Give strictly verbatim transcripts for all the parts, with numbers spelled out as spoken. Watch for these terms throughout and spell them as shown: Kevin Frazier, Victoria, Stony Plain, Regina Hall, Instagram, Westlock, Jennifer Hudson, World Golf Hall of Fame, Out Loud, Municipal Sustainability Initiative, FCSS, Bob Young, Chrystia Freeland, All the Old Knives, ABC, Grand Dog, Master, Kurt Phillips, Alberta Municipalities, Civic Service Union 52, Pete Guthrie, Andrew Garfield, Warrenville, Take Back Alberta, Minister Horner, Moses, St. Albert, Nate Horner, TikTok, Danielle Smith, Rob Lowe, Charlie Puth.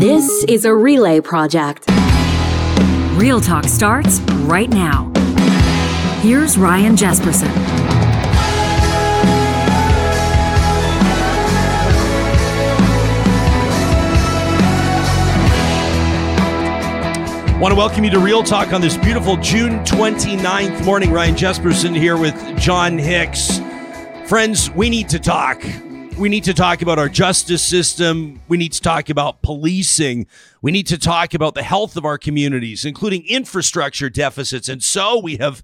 This is a relay project. Real Talk starts right now. Here's Ryan Jespersen. Want to welcome you to Real Talk on this beautiful June twenty-ninth morning. Ryan Jespersen here with John Hicks. Friends, we need to talk. We need to talk about our justice system. We need to talk about policing. We need to talk about the health of our communities, including infrastructure deficits. And so we have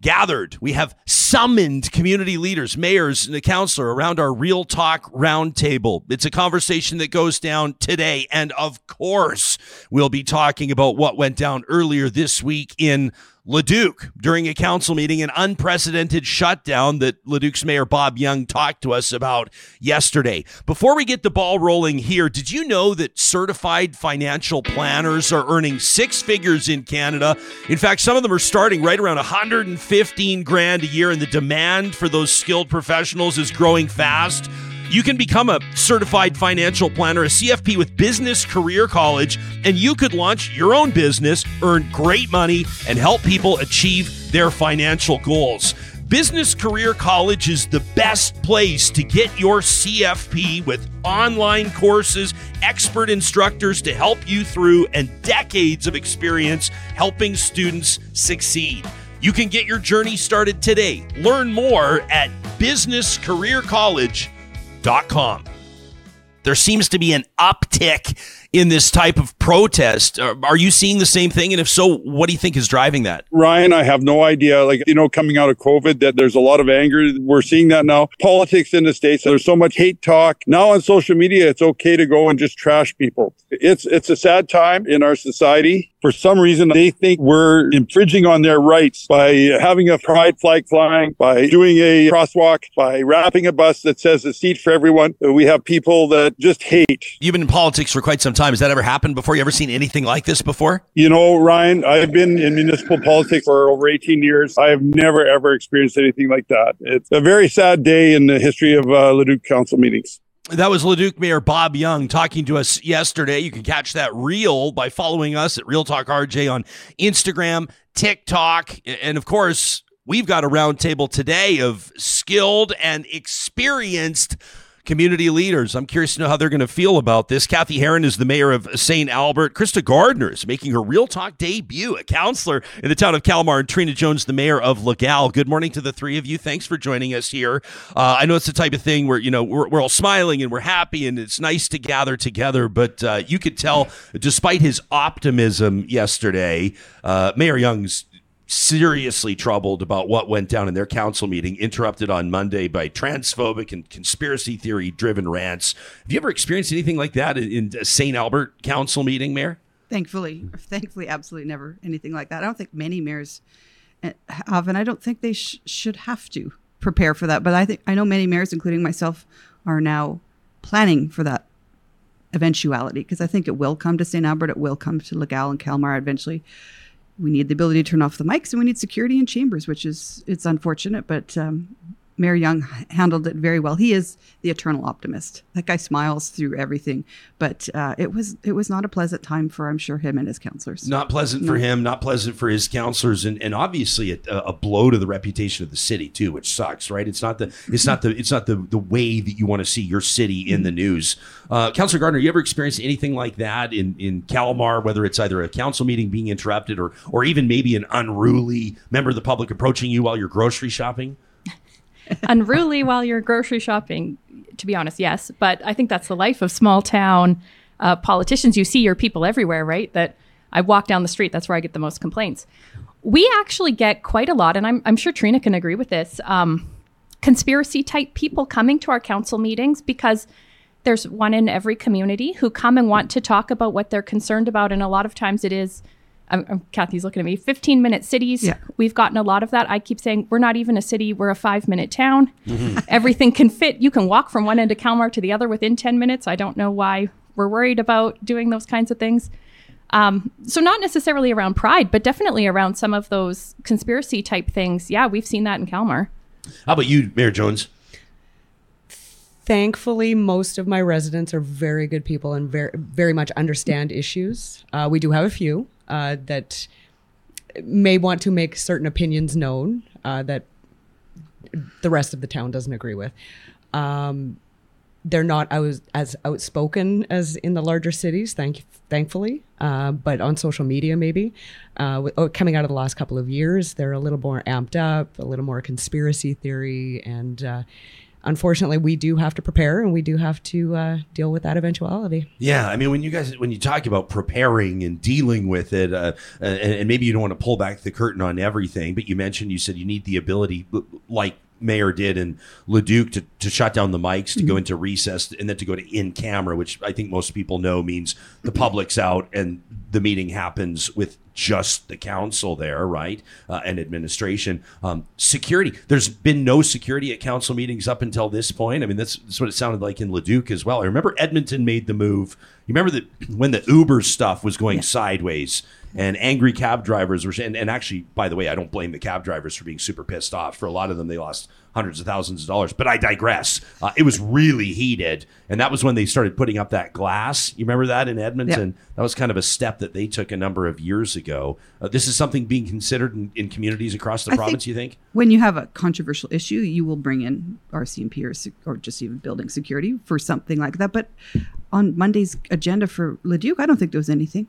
gathered, we have summoned community leaders, mayors, and a councillor around our Real Talk Roundtable. It's a conversation that goes down today. And of course, we'll be talking about what went down earlier this week in Leduc during a council meeting, an unprecedented shutdown that Leduc's Mayor Bob Young talked to us about yesterday. Before we get the ball rolling here, did you know that certified financial planners are earning six figures in Canada? In fact, some of them are starting right around one hundred fifteen grand a year, and the demand for those skilled professionals is growing fast. You can become a certified financial planner, a C F P with Business Career College, and you could launch your own business, earn great money, and help people achieve their financial goals. Business Career College is the best place to get your C F P with online courses, expert instructors to help you through, and decades of experience helping students succeed. You can get your journey started today. Learn more at business career college dot com. There seems to be an uptick in this type of protest. Are you seeing the same thing? And if so, what do you think is driving that? Ryan, I have no idea. Like, you know, coming out of COVID, that there's a lot of anger. We're seeing that now. Politics in the States, there's so much hate talk. Now on social media, it's okay to go and just trash people. It's, it's a sad time in our society. For some reason, they think we're infringing on their rights by having a pride flag flying, by doing a crosswalk, by wrapping a bus that says a seat for everyone. We have people that just hate. You've been in politics for quite some time. Has that ever happened before? You ever seen anything like this before? You know, Ryan, I've been in municipal politics for over eighteen years. I have never, ever experienced anything like that. It's a very sad day in the history of uh, Leduc Council meetings. That was Leduc Mayor Bob Young talking to us yesterday. You can catch that reel by following us at Real Talk R J on Instagram, TikTok. And of course, we've got a roundtable today of skilled and experienced community leaders. I'm curious to know how they're going to feel about this. Cathy Heron is the mayor of Saint Albert. Krista Gardner is making her Real Talk debut, a counselor in the town of Calmar, and Trina Jones, the mayor of Legal. Good morning to the three of you. Thanks for joining us here. Uh, I know it's the type of thing where, you know, we're, we're all smiling and we're happy and it's nice to gather together, but uh, you could tell, despite his optimism yesterday, uh, Mayor Young's seriously troubled about what went down in their council meeting, interrupted on Monday by transphobic and conspiracy theory driven rants. Have you ever experienced anything like that in a Saint Albert council meeting, Mayor? Thankfully, thankfully, absolutely never anything like that. I don't think many mayors have, and I don't think they sh- should have to prepare for that. But I think I know many mayors, including myself, are now planning for that eventuality, because I think it will come to Saint Albert. It will come to Legal and Calmar eventually. We need the ability to turn off the mics, and we need security in chambers, which is, it's unfortunate, but um, Mayor Young handled it very well. He is the eternal optimist. That guy smiles through everything, but uh, it was it was not a pleasant time for, I'm sure, him and his councillors. Not pleasant no. for him, not pleasant for his councillors, and, and obviously a, a blow to the reputation of the city too, which sucks, right? It's not the it's not the it's not the the way that you want to see your city in the news. Uh, Councillor Gardner, you ever experienced anything like that in, in Calmar, whether it's either a council meeting being interrupted or or even maybe an unruly member of the public approaching you while you're grocery shopping? Unruly while you're grocery shopping, to be honest, yes. But I think that's the life of small town uh, politicians. You see your people everywhere, right? That I walk down the street. That's where I get the most complaints. We actually get quite a lot, and I'm, I'm sure Trina can agree with this, um, conspiracy type people coming to our council meetings, because there's one in every community who come and want to talk about what they're concerned about. And a lot of times it is, I'm, I'm, Kathy's looking at me, fifteen minute cities. Yeah. We've gotten a lot of that. I keep saying, we're not even a city. We're a five minute town. Mm-hmm. Everything can fit. You can walk from one end of Calmar to the other within ten minutes. I don't know why we're worried about doing those kinds of things. Um, so not necessarily around pride, but definitely around some of those conspiracy type things. Yeah, we've seen that in Calmar. How about you, Mayor Jones? Thankfully, most of my residents are very good people and very, very much understand issues. Uh, we do have a few uh, that may want to make certain opinions known uh, that the rest of the town doesn't agree with. Um, they're not as, as outspoken as in the larger cities, thank, thankfully, uh, but on social media maybe. Uh, with, oh, coming out of the last couple of years, they're a little more amped up, a little more conspiracy theory, and uh, unfortunately, we do have to prepare and we do have to uh, deal with that eventuality. Yeah. I mean, when you guys, when you talk about preparing and dealing with it, uh, and, and maybe you don't want to pull back the curtain on everything, but you mentioned, you said you need the ability, like Mayor did in Leduc, to, to shut down the mics, to mm-hmm. go into recess, and then to go to in camera, which I think most people know means the public's out and the meeting happens with just the council there, right? Uh, and administration. Um, security. There's been no security at council meetings up until this point. I mean, that's, that's what it sounded like in Leduc as well. I remember Edmonton made the move. You remember that when the Uber stuff was going yeah. sideways, and angry cab drivers were, and, and actually, by the way, I don't blame the cab drivers for being super pissed off. For a lot of them, they lost hundreds of thousands of dollars. But I digress. Uh, it was really heated. And that was when they started putting up that glass. You remember that in Edmonton? Yeah. That was kind of a step that they took a number of years ago. Uh, this is something being considered in, in communities across the I province, think you think? When you have a controversial issue, you will bring in R C M P or, sec- or just even building security for something like that. But on Monday's agenda for Leduc, I don't think there was anything.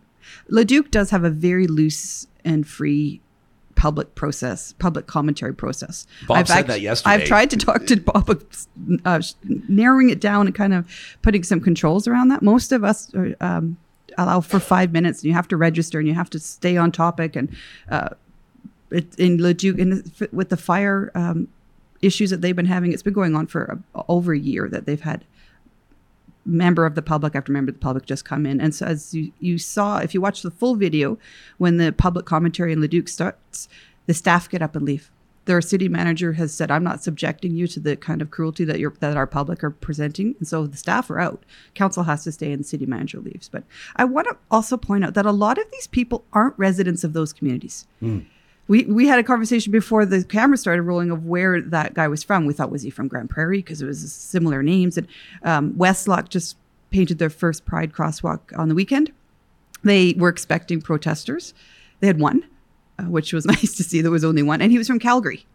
Leduc does have a very loose and free public process, public commentary process. Bob I've said act- that yesterday. I've tried to talk to Bob, uh, narrowing it down and kind of putting some controls around that. Most of us are, um, allow for five minutes, and you have to register, and you have to stay on topic. And uh, it, in Leduc, in, with the fire um, issues that they've been having, it's been going on for a, over a year that they've had member of the public after member of the public just come in. And so as you, you saw, if you watch the full video, when the public commentary in Leduc starts, the staff get up and leave. Their city manager has said, I'm not subjecting you to the kind of cruelty that you're, that our public are presenting. And so the staff are out. Council has to stay and the city manager leaves. But I want to also point out that a lot of these people aren't residents of those communities. Mm. We we had a conversation before the camera started rolling of where that guy was from. We thought, was he from Grand Prairie? Because it was similar names. And um, Westlock just painted their first Pride crosswalk on the weekend. They were expecting protesters. They had one, uh, which was nice to see. There was only one. And he was from Calgary.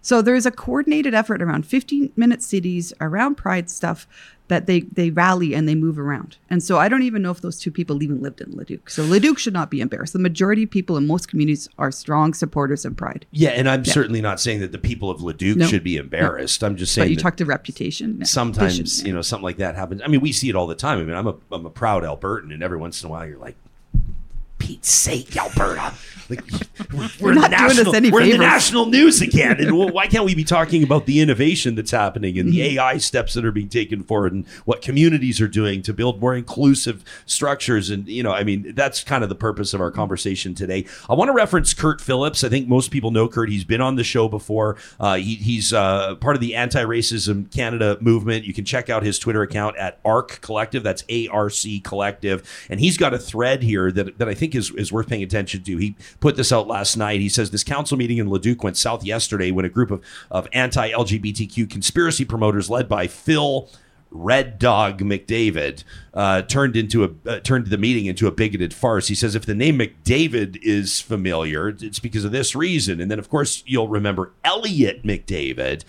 So there is a coordinated effort around fifteen-minute cities, around Pride stuff, that they, they rally and they move around. And so I don't even know if those two people even lived in Leduc. So Leduc should not be embarrassed. The majority of people in most communities are strong supporters of Pride. Yeah, and I'm yeah. certainly not saying that the people of Leduc no. should be embarrassed. No. I'm just saying, but you talk to reputation. No, sometimes, you know, something like that happens. I mean, we see it all the time. I mean, I'm a I'm a proud Albertan, and every once in a while you're like, Pete's sake, Alberta. Like, we're we're, not the national, doing us any we're in the national news again. And well, why can't we be talking about the innovation that's happening and the mm-hmm. A I steps that are being taken forward and what communities are doing to build more inclusive structures? And, you know, I mean, that's kind of the purpose of our conversation today. I want to reference Kurt Phillips. I think most people know Kurt. He's been on the show before. Uh, he, he's uh, part of the Anti-Racism Canada movement. You can check out his Twitter account at A R C Collective. That's A R C Collective. And he's got a thread here that, that I think Is, is worth paying attention to. He put this out last night. He says this council meeting in Leduc went south yesterday when a group of, of anti-L G B T Q conspiracy promoters led by Phil Red Dog McDavid uh, turned into a uh, turned the meeting into a bigoted farce. He says if the name McDavid is familiar, it's because of this reason. And then, of course, you'll remember Elliot McDavid.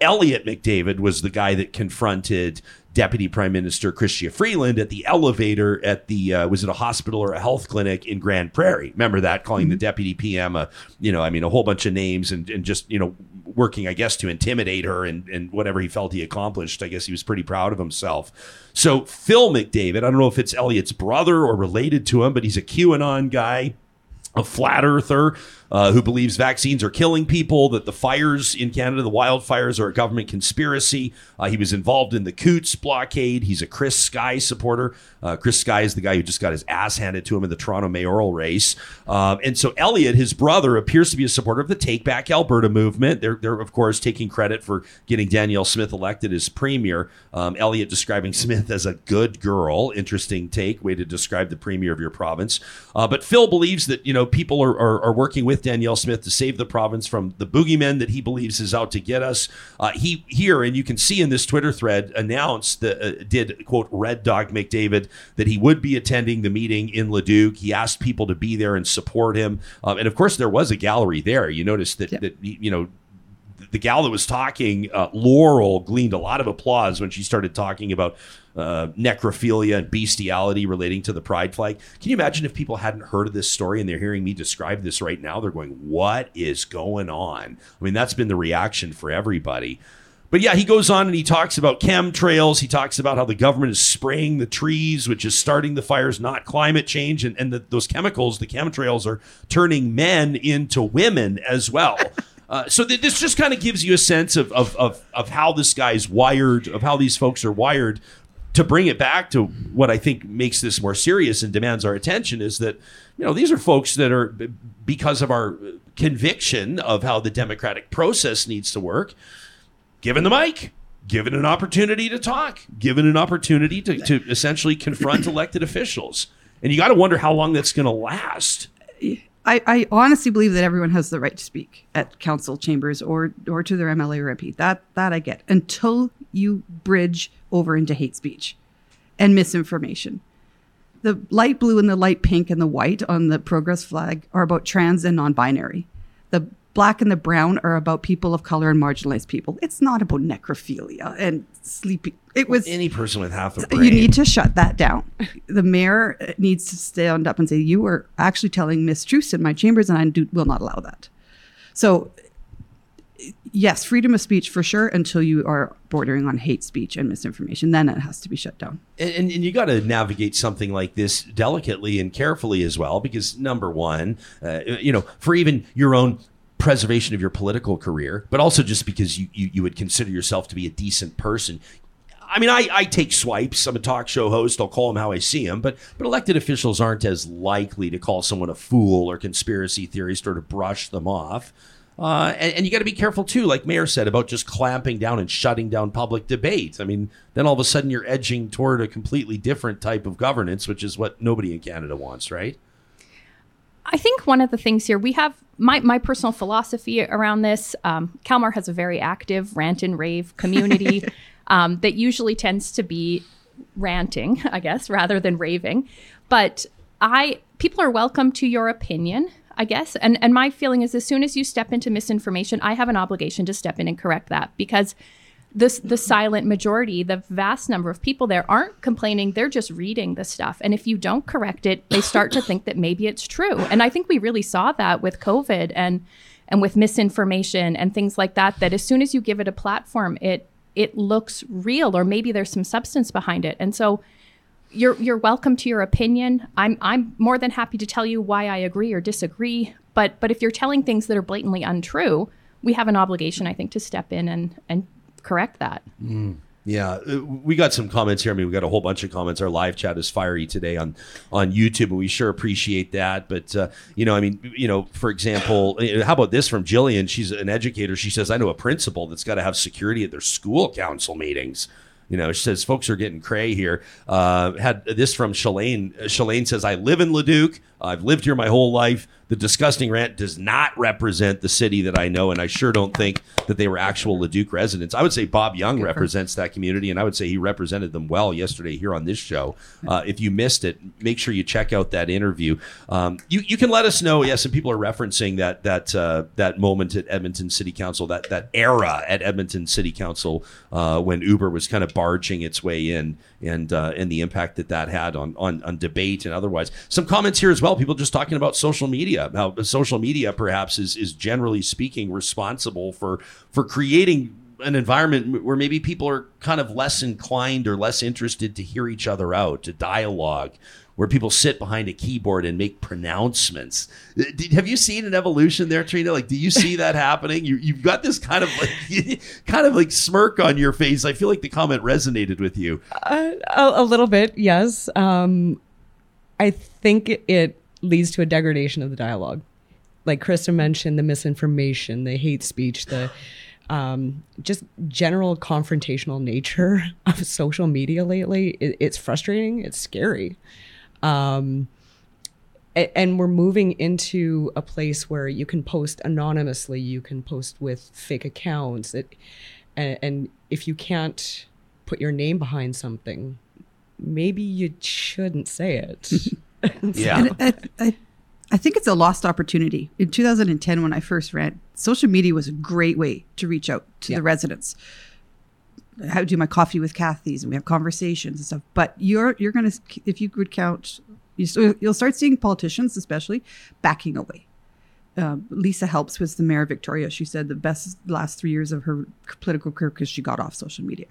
Elliot McDavid was the guy that confronted Deputy Prime Minister Chrystia Freeland at the elevator at the, uh, was it a hospital or a health clinic in Grand Prairie? Remember that, calling mm-hmm. the deputy P M, a, you know, I mean, a whole bunch of names and, and just, you know, working, I guess, to intimidate her and, and whatever he felt he accomplished. I guess he was pretty proud of himself. So Phil McDavid, I don't know if it's Elliot's brother or related to him, but he's a QAnon guy, a flat earther uh, who believes vaccines are killing people, that the fires in Canada, the wildfires, are a government conspiracy. Uh, he was involved in the Coots blockade. He's a Chris Sky supporter. Uh, Chris Sky is the guy who just got his ass handed to him in the Toronto mayoral race. Um, and so Elliot, his brother, appears to be a supporter of the Take Back Alberta movement. They're, they're of course, taking credit for getting Danielle Smith elected as premier. Um, Elliot describing Smith as a good girl. Interesting take, way to describe the premier of your province. Uh, but Phil believes that, you know, know, people are, are, are working with Danielle Smith to save the province from the boogeyman that he believes is out to get us. Uh, he here, and you can see in this Twitter thread, announced that uh, did, quote, Red Dog McDavid, that he would be attending the meeting in Leduc. He asked people to be there and support him. Um, and of course, there was a gallery there. You noticed that, yep. that you know, the gal that was talking, uh, Laurel, gleaned a lot of applause when she started talking about uh, necrophilia and bestiality relating to the pride flag. Can you imagine if people hadn't heard of this story and they're hearing me describe this right now? They're going, what is going on? I mean, that's been the reaction for everybody. But yeah, he goes on and he talks about chemtrails. He talks about how the government is spraying the trees, which is starting the fires, not climate change. And, and the, those chemicals, the chemtrails, are turning men into women as well. Uh, so th- this just kind of gives you a sense of, of of of how this guy's wired, of how these folks are wired. To bring it back to what I think makes this more serious and demands our attention is that, you know, these are folks that are, because of our conviction of how the democratic process needs to work, given the mic, given an opportunity to talk, given an opportunity to, to essentially confront elected officials. And you got to wonder how long that's going to last. I, I honestly believe that everyone has the right to speak at council chambers or or to their M L A or M P. That that I get, until you bridge over into hate speech and misinformation. The light blue and the light pink and the white on the progress flag are about trans and non-binary. The black and the brown are about people of color and marginalized people. It's not about necrophilia and sleeping. It was any person with half a brain. You need to shut that down. The mayor needs to stand up and say, you are actually telling mistruths in my chambers, and I do, will not allow that. So yes, freedom of speech for sure, until you are bordering on hate speech and misinformation. Then it has to be shut down. And, and, and you got to navigate something like this delicately and carefully as well, because number one, uh, you know, for even your own preservation of your political career, but also just because you, you you would consider yourself to be a decent person. I mean, I, I take swipes. I'm a talk show host. I'll call them how I see them. But but elected officials aren't as likely to call someone a fool or conspiracy theorist or to brush them off. Uh, and, and you got to be careful, too, like Mayor said, about just clamping down and shutting down public debate. I mean, then all of a sudden you're edging toward a completely different type of governance, which is what nobody in Canada wants, right? I think one of the things here, we have my, my personal philosophy around this. Um, Calmar has a very active rant and rave community um, that usually tends to be ranting, I guess, rather than raving. But I people are welcome to your opinion, I guess. And, and my feeling is, as soon as you step into misinformation, I have an obligation to step in and correct that, because this, the silent majority, the vast number of people there aren't complaining. They're just reading the stuff. And if you don't correct it, they start to think that maybe it's true. And I think we really saw that with COVID and and with misinformation and things like that, that as soon as you give it a platform, it it looks real, or maybe there's some substance behind it. And so you're you're welcome to your opinion. I'm I'm more than happy to tell you why I agree or disagree. But but if you're telling things that are blatantly untrue, we have an obligation, I think, to step in and and correct that. Mm, yeah. We got some comments here. I mean, we got a whole bunch of comments. Our live chat is fiery today on, on YouTube, and we sure appreciate that. But, uh, you know, I mean, you know, for example, how about this from Jillian? She's an educator. She says, I know a principal that's got to have security at their school council meetings. You know, she says, folks are getting cray here. Uh, had this from Shalane. Shalane says, I live in Leduc. I've lived here my whole life. The disgusting rant does not represent the city that I know, and I sure don't think that they were actual Leduc residents. I would say Bob Young represents that community, and I would say he represented them well yesterday here on this show. Uh, if you missed it, make sure you check out that interview. Um, you you can let us know. Yes, and people are referencing that that uh, that moment at Edmonton City Council, that that era at Edmonton City Council uh, when Uber was kind of barging its way in, and uh, and the impact that that had on, on on debate and otherwise. Some comments here as well. People just talking about social media. How social media perhaps is, is generally speaking responsible for for creating an environment where maybe people are kind of less inclined or less interested to hear each other out, to dialogue, where people sit behind a keyboard and make pronouncements. Did, have you seen an evolution there, Trina? Like, do you see that happening? You, you've got this kind of like, kind of like smirk on your face. I feel like the comment resonated with you. Uh, a, a little bit, yes. Um, I think it... it leads to a degradation of the dialogue. Like Krista mentioned, the misinformation, the hate speech, the um, just general confrontational nature of social media lately. It, it's frustrating. It's scary. Um, And we're moving into a place where you can post anonymously, you can post with fake accounts. It, and, and if you can't put your name behind something, maybe you shouldn't say it. Yeah. I, I, I think it's a lost opportunity. In two thousand ten, when I first ran, social media was a great way to reach out to yeah. the residents. I do my coffee with Cathy's and we have conversations and stuff. But you're you're going to, if you would count... You'll start seeing politicians, especially, backing away. Um, Lisa Helps was the mayor of Victoria. She said the best last three years of her political career because she got off social media.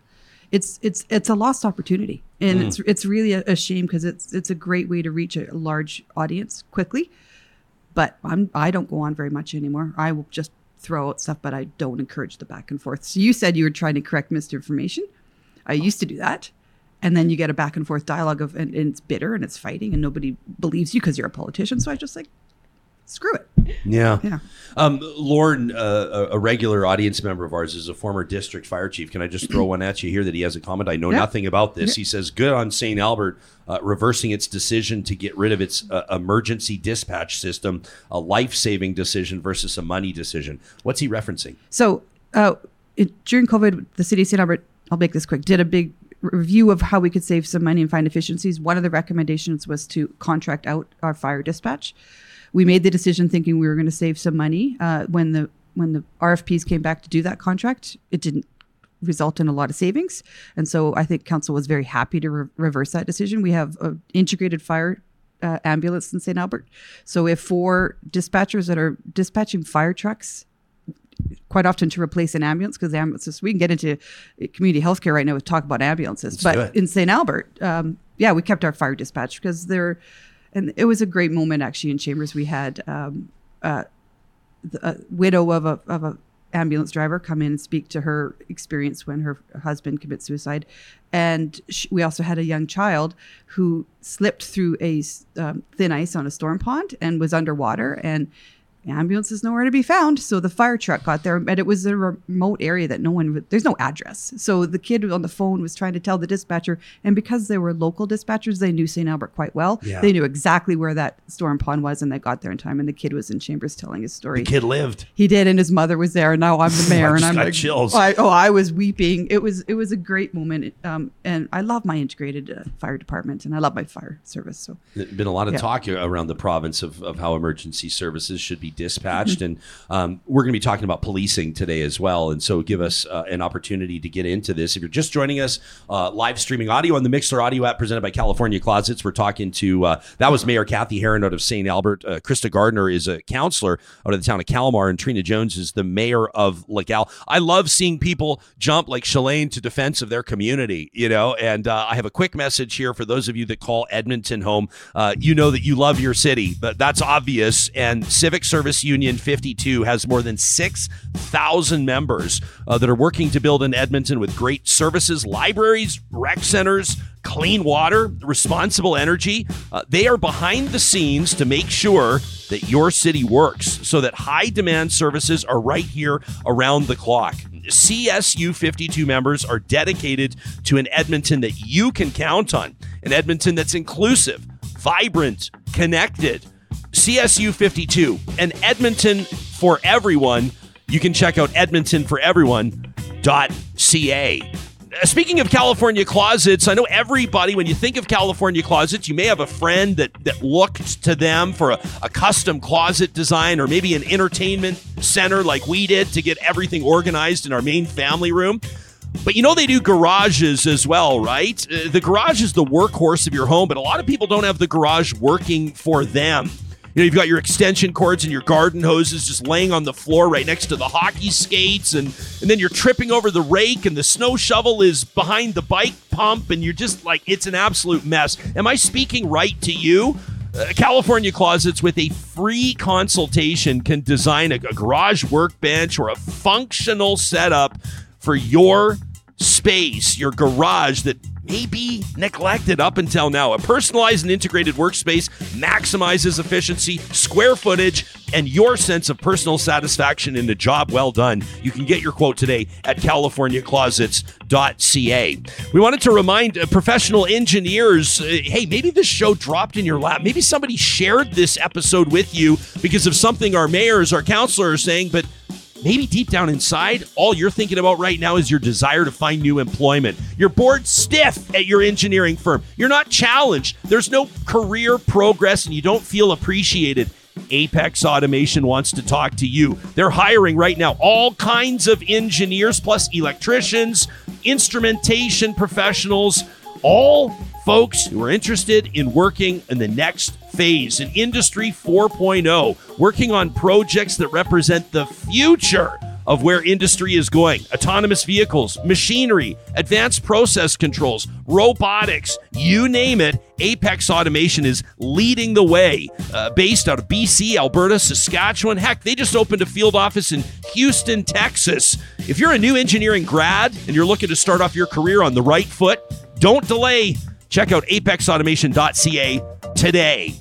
It's it's it's a lost opportunity, and mm. it's it's really a, a shame because it's it's a great way to reach a large audience quickly. But I'm I don't go on very much anymore. I will just throw out stuff, but I don't encourage the back and forth. So you said you were trying to correct misinformation. I used to do that. And then you get a back and forth dialogue of, and, and it's bitter and it's fighting and nobody believes you because you're a politician. So I just like, screw it. Yeah. Yeah. Um, Lauren, uh, a regular audience member of ours, is a former district fire chief. Can I just throw one at you here that he has a comment? I know yeah. nothing about this. Yeah. He says, good on Saint Albert uh, reversing its decision to get rid of its uh, emergency dispatch system, a life-saving decision versus a money decision. What's he referencing? So uh, it, during COVID, the city of Saint Albert, I'll make this quick, did a big review of how we could save some money and find efficiencies. One of the recommendations was to contract out our fire dispatch. We made the decision thinking we were going to save some money. Uh, when the when the R F Ps came back to do that contract, it didn't result in a lot of savings. And so I think council was very happy to re- reverse that decision. We have an integrated fire uh, ambulance in Saint Albert. So we have four dispatchers that are dispatching fire trucks quite often to replace an ambulance, because ambulances, we can get into community healthcare right now with talk about ambulances. Let's but in Saint Albert, um, yeah, we kept our fire dispatch because they're, and it was a great moment actually in Chambers. We had um, uh, the, a widow of a of a ambulance driver come in and speak to her experience when her husband commits suicide. And she, we also had a young child who slipped through a um, thin ice on a storm pond and was underwater, and the ambulance is nowhere to be found. So the fire truck got there, but it was a remote area that no one, there's no address. So the kid on the phone was trying to tell the dispatcher, and because they were local dispatchers, they knew Saint Albert quite well. Yeah. They knew exactly where that storm pond was, and they got there in time, and the kid was in Chambers telling his story. The kid lived. He did, and his mother was there, and now I'm the mayor. I just and I'm got like, chills. I, oh, I was weeping. It was it was a great moment, um, and I love my integrated uh, fire department, and I love my fire service. So there's been a lot of yeah. talk around the province of, of how emergency services should be dispatched. And um, we're going to be talking about policing today as well. And so give us uh, an opportunity to get into this. If you're just joining us, uh, live streaming audio on the Mixler audio app presented by California Closets. We're talking to, uh, that was Mayor Cathy Heron out of Saint Albert. Uh, Krista Gardner is a counselor out of the town of Calmar, and Trina Jones is the mayor of Legal. I love seeing people jump like Shalane to defense of their community, you know, and uh, I have a quick message here for those of you that call Edmonton home. Uh, you know that you love your city, but that's obvious. And Civic Service Union fifty-two has more than six thousand members uh, that are working to build in Edmonton with great services, libraries, rec centers, clean water, responsible energy. Uh, they are behind the scenes to make sure that your city works so that high demand services are right here around the clock. C S U fifty-two members are dedicated to an Edmonton that you can count on, an Edmonton that's inclusive, vibrant, connected. C S U fifty-two, an Edmonton for everyone. You can check out edmonton for everyone dot c a. Speaking of California Closets, I know everybody, when you think of California Closets, you may have a friend that, that looked to them for a, a custom closet design, or maybe an entertainment center like we did to get everything organized in our main family room. But you know they do garages as well, right? Uh, the garage is the workhorse of your home, but a lot of people don't have the garage working for them. You know, you've got your extension cords and your garden hoses just laying on the floor right next to the hockey skates, and, and then you're tripping over the rake, and the snow shovel is behind the bike pump, and you're just like, it's an absolute mess. Am I speaking right to you? Uh, California Closets with a free consultation can design a, a garage workbench or a functional setup for your space, your garage that may be neglected up until now. A personalized and integrated workspace maximizes efficiency, square footage, and your sense of personal satisfaction in the job well done. You can get your quote today at california closets dot c a. We wanted to remind professional engineers, uh, hey, maybe this show dropped in your lap. Maybe somebody shared this episode with you because of something our mayors, our councilors are saying, but maybe deep down inside, all you're thinking about right now is your desire to find new employment. You're bored stiff at your engineering firm. You're not challenged. There's no career progress and you don't feel appreciated. Apex Automation wants to talk to you. They're hiring right now all kinds of engineers, plus electricians, instrumentation professionals, all folks who are interested in working in the next phase in Industry four point oh, working on projects that represent the future of where industry is going. Autonomous vehicles, machinery, advanced process controls, robotics, you name it, Apex Automation is leading the way. Uh, based out of B C, Alberta, Saskatchewan. Heck, they just opened a field office in Houston, Texas. If you're a new engineering grad and you're looking to start off your career on the right foot, don't delay. Check out apex automation dot c a today.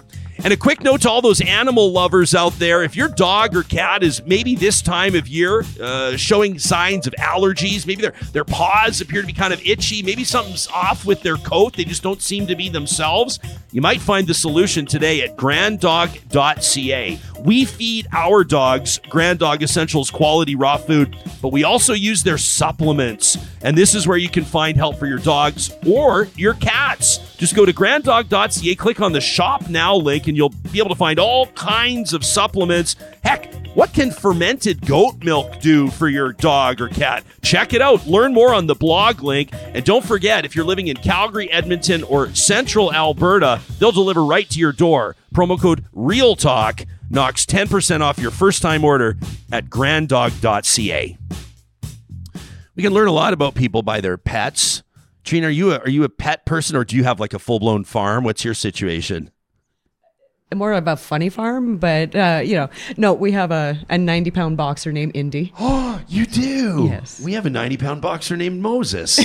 And a quick note to all those animal lovers out there. If your dog or cat is maybe this time of year uh, showing signs of allergies, maybe their, their paws appear to be kind of itchy, maybe something's off with their coat, they just don't seem to be themselves, you might find the solution today at grand dog dot c a. We feed our dogs Grand Dog Essentials quality raw food, but we also use their supplements. And this is where you can find help for your dogs or your cats. Just go to grand dog dot c a, click on the Shop Now link, and you'll be able to find all kinds of supplements. Heck, what can fermented goat milk do for your dog or cat? Check it out. Learn more on the blog link. And don't forget, if you're living in Calgary, Edmonton, or Central Alberta, they'll deliver right to your door. Promo code REALTALK knocks ten percent off your first-time order at grand dog dot c a. We can learn a lot about people by their pets. Trina, are you a, are you a pet person, or do you have like a full-blown farm? What's your situation? More of a funny farm, but, uh, you know, no, we have a ninety-pound boxer named Indy. Oh, you do? Yes. We have a ninety-pound boxer named Moses.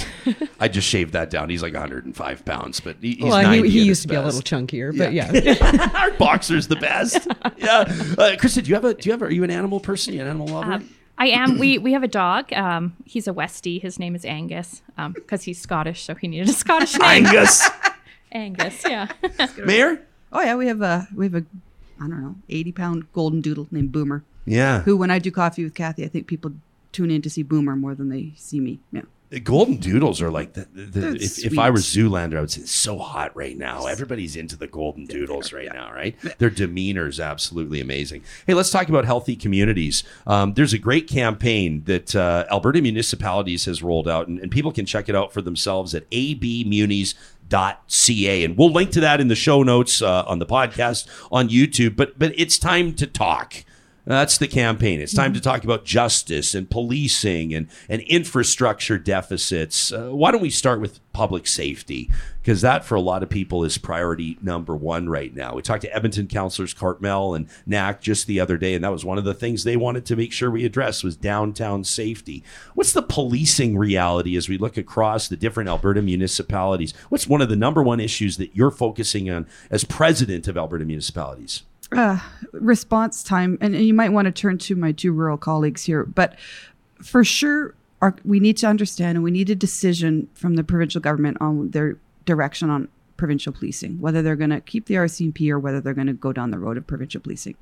I just shaved that down. He's like one hundred five pounds, but he's well, ninety. Well, he, he used to best. be a little chunkier, but yeah. yeah. Our boxer's the best. Yeah. Uh, Krista, do you have a, do you have, are you an animal person? Are you an animal lover? Um, I am. We we have a dog. Um, he's a Westie. His name is Angus because um, he's Scottish, so he needed a Scottish name. Angus. Angus, yeah. Mayor? Oh yeah, we have a we have a I don't know eighty pound golden doodle named Boomer. Yeah. Who, when I do coffee with Cathy, I think people tune in to see Boomer more than they see me. Yeah. The golden doodles are like the, the, the if, if I were Zoolander, I would say it's so hot right now. Everybody's into the golden doodles right now, right? Their demeanor is absolutely amazing. Hey, let's talk about healthy communities. Um, there's a great campaign that uh, Alberta Municipalities has rolled out, and, and people can check it out for themselves at a b munis dot c a, and we'll link to that in the show notes uh, on the podcast on YouTube. But but it's time to talk. That's the campaign. It's time to talk about justice and policing and, and infrastructure deficits. Uh, why don't we start with public safety? Because that, for a lot of people, is priority number one right now. We talked to Edmonton councillors Cartmel and Nack just the other day, and that was one of the things they wanted to make sure we address was downtown safety. What's the policing reality as we look across the different Alberta municipalities? What's one of the number one issues that you're focusing on as president of Alberta Municipalities? Uh, response time, and, and you might want to turn to my two rural colleagues here, but for sure our, we need to understand and we need a decision from the provincial government on their direction on provincial policing, whether they're going to keep the R C M P or whether they're going to go down the road of provincial policing.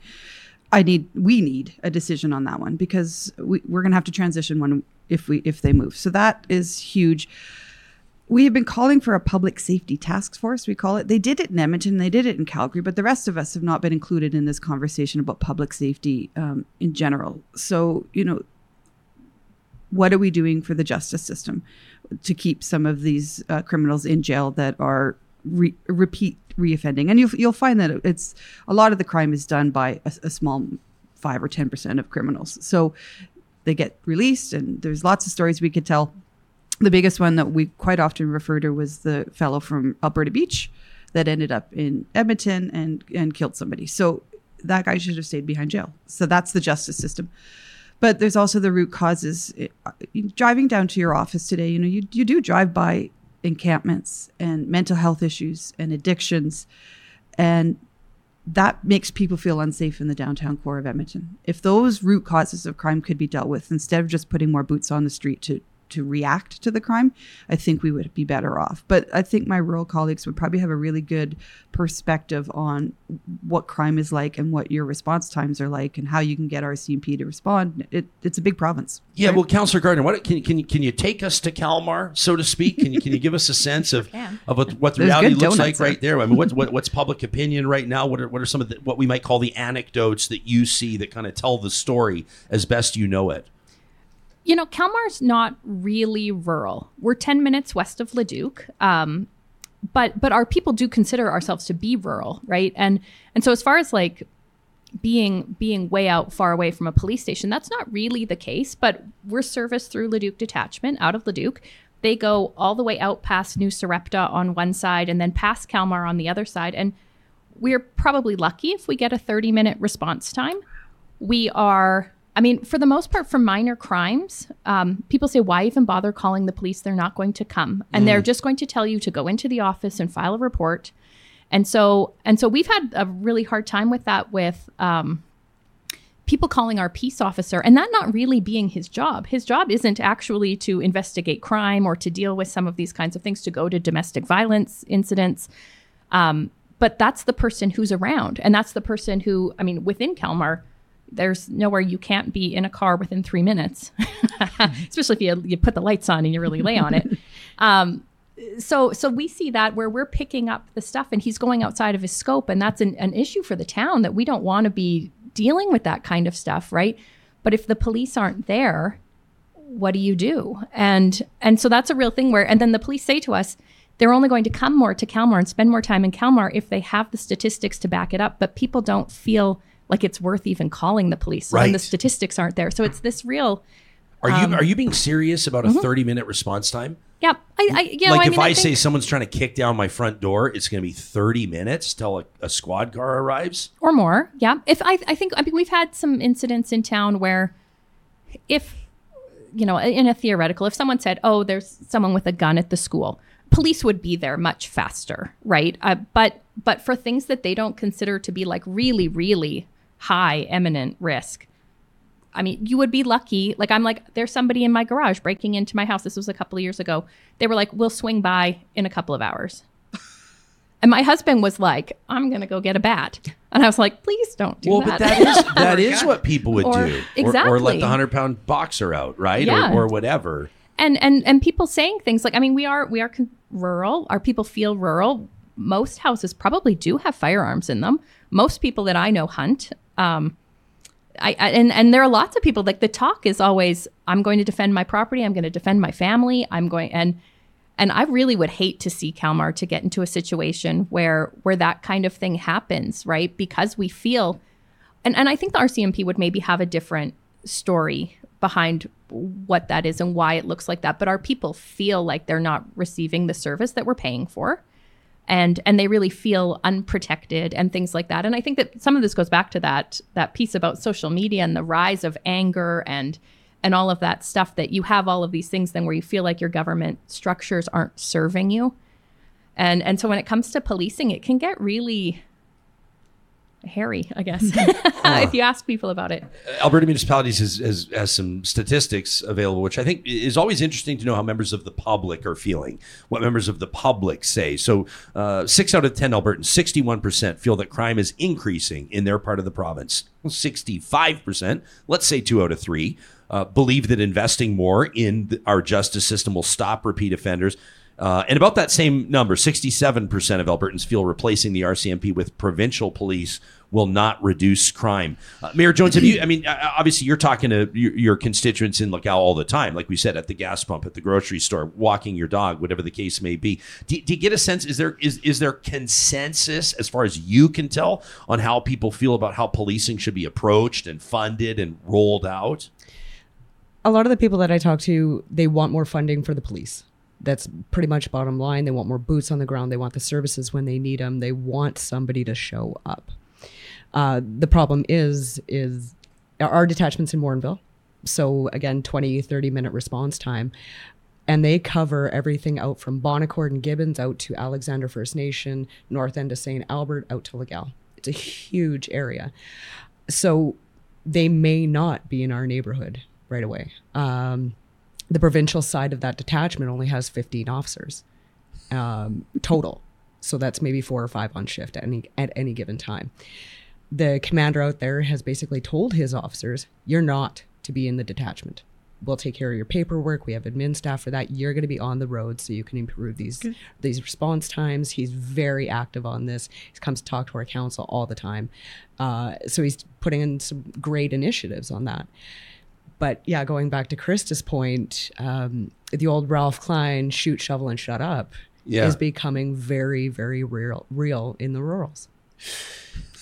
I need, we need a decision on that one because we, we're going to have to transition one if we, if they move. So that is huge. We have been calling for a public safety task force, we call it. They did it in Edmonton, they did it in Calgary, but the rest of us have not been included in this conversation about public safety um, in general. So, you know, what are we doing for the justice system to keep some of these uh, criminals in jail that are re- repeat reoffending? And you'll, you'll find that it's a lot of the crime is done by a, a small five or ten percent of criminals. So they get released, and there's lots of stories we could tell. The biggest one that we quite often refer to was the fellow from Alberta Beach that ended up in Edmonton and, and killed somebody. So that guy should have stayed behind jail. So that's the justice system. But there's also the root causes. Driving down to your office today, you know, you, you do drive by encampments and mental health issues and addictions. And that makes people feel unsafe in the downtown core of Edmonton. If those root causes of crime could be dealt with instead of just putting more boots on the street to to react to the crime, I think we would be better off. But I think my rural colleagues would probably have a really good perspective on what crime is like and what your response times are like and how you can get R C M P to respond. It, it's a big province. Yeah, right? Well, Councillor Gardner, what, can, can, can you take us to Calmar, so to speak? Can you, can you give us a sense of, of what, what the reality looks like there. Right there? I mean, what, what, what's public opinion right now? What are, what are some of the, what we might call the anecdotes that you see that kind of tell the story as best you know it? You know, Calmar's not really rural. We're ten minutes west of Leduc, um, but but our people do consider ourselves to be rural, right? And and so as far as like being being way out far away from a police station, that's not really the case. But we're serviced through Leduc Detachment out of Leduc. They go all the way out past New Sarepta on one side and then past Calmar on the other side. And we're probably lucky if we get a thirty minute response time. We are. I mean, for the most part, for minor crimes, um, people say, why even bother calling the police? They're not going to come. And mm. they're just going to tell you to go into the office and file a report. And so and so we've had a really hard time with that, with um, people calling our peace officer and that not really being his job. His job isn't actually to investigate crime or to deal with some of these kinds of things, to go to domestic violence incidents. Um, but that's the person who's around. And that's the person who, I mean, within Calmar, there's nowhere you can't be in a car within three minutes, especially if you, you put the lights on and you really lay on it. Um, so so we see that where we're picking up the stuff and he's going outside of his scope. And that's an, an issue for the town that we don't want to be dealing with that kind of stuff, right? But if the police aren't there, what do you do? And and so that's a real thing where, and then the police say to us, they're only going to come more to Calmar and spend more time in Calmar if they have the statistics to back it up. But people don't feel like it's worth even calling the police. So right. And the statistics aren't there. So it's this real. Um, are you are you being serious about a mm-hmm. thirty minute response time? Yeah. I, I, you know, like I if mean, I, I think... say someone's trying to kick down my front door, it's going to be thirty minutes till a, a squad car arrives? Or more. Yeah. If I, I think I mean, we've had some incidents in town where if, you know, in a theoretical, if someone said, oh, there's someone with a gun at the school, police would be there much faster. Right. Uh, but but for things that they don't consider to be like really, really high eminent risk. I mean, you would be lucky. Like, I'm like, there's somebody in my garage breaking into my house. This was a couple of years ago. They were like, we'll swing by in a couple of hours. And my husband was like, I'm going to go get a bat. And I was like, please don't do well, that. Well, but that is, that is what people would or, do. Exactly. Or, or let the one hundred pound boxer out, right? Yeah. Or, or whatever. And, and and people saying things like, I mean, we are, we are con- rural. Our people feel rural. Most houses probably do have firearms in them. Most people that I know hunt. Um, I, I and, and there are lots of people, like the talk is always, I'm going to defend my property. I'm going to defend my family. I'm going, and, and I really would hate to see Calmar to get into a situation where, where that kind of thing happens, right? Because we feel, and, and I think the R C M P would maybe have a different story behind what that is and why it looks like that. But our people feel like they're not receiving the service that we're paying for. And and they really feel unprotected and things like that. And I think that some of this goes back to that that piece about social media and the rise of anger and and all of that stuff, that you have all of these things then where you feel like your government structures aren't serving you. And and so when it comes to policing, it can get really hairy, I guess, uh, if you ask people about it. Alberta Municipalities has, has, has some statistics available, which I think is always interesting to know how members of the public are feeling, what members of the public say. So uh, six out of ten Albertans, sixty-one percent feel that crime is increasing in their part of the province. sixty-five percent, let's say two out of three, uh, believe that investing more in the, our justice system will stop repeat offenders. Uh, and about that same number, sixty-seven percent of Albertans feel replacing the R C M P with provincial police will not reduce crime. Uh, Mayor Jones, have you, I mean, obviously you're talking to your, your constituents in Legal all the time, like we said, at the gas pump, at the grocery store, walking your dog, whatever the case may be. Do, do you get a sense, is there is is there consensus, as far as you can tell, on how people feel about how policing should be approached and funded and rolled out? A lot of the people that I talk to, they want more funding for the police. That's pretty much bottom line. They want more boots on the ground. They want the services when they need them. They want somebody to show up. Uh, the problem is, is our detachment's in Warrenville. So again, twenty, thirty minute response time. And they cover everything out from Bonaccord and Gibbons out to Alexander First Nation, north end of Saint Albert, out to Legal. It's a huge area. So they may not be in our neighborhood right away. Um, the provincial side of that detachment only has fifteen officers um, total. So that's maybe four or five on shift at any, at any given time. The commander out there has basically told his officers, you're not to be in the detachment. We'll take care of your paperwork. We have admin staff for that. You're going to be on the road so you can improve these Good. these response times. He's very active on this. He comes to talk to our council all the time. Uh, so he's putting in some great initiatives on that. But yeah, going back to Krista's point, um, the old Ralph Klein shoot, shovel, and shut up yeah. is becoming very, very real, real in the rurals.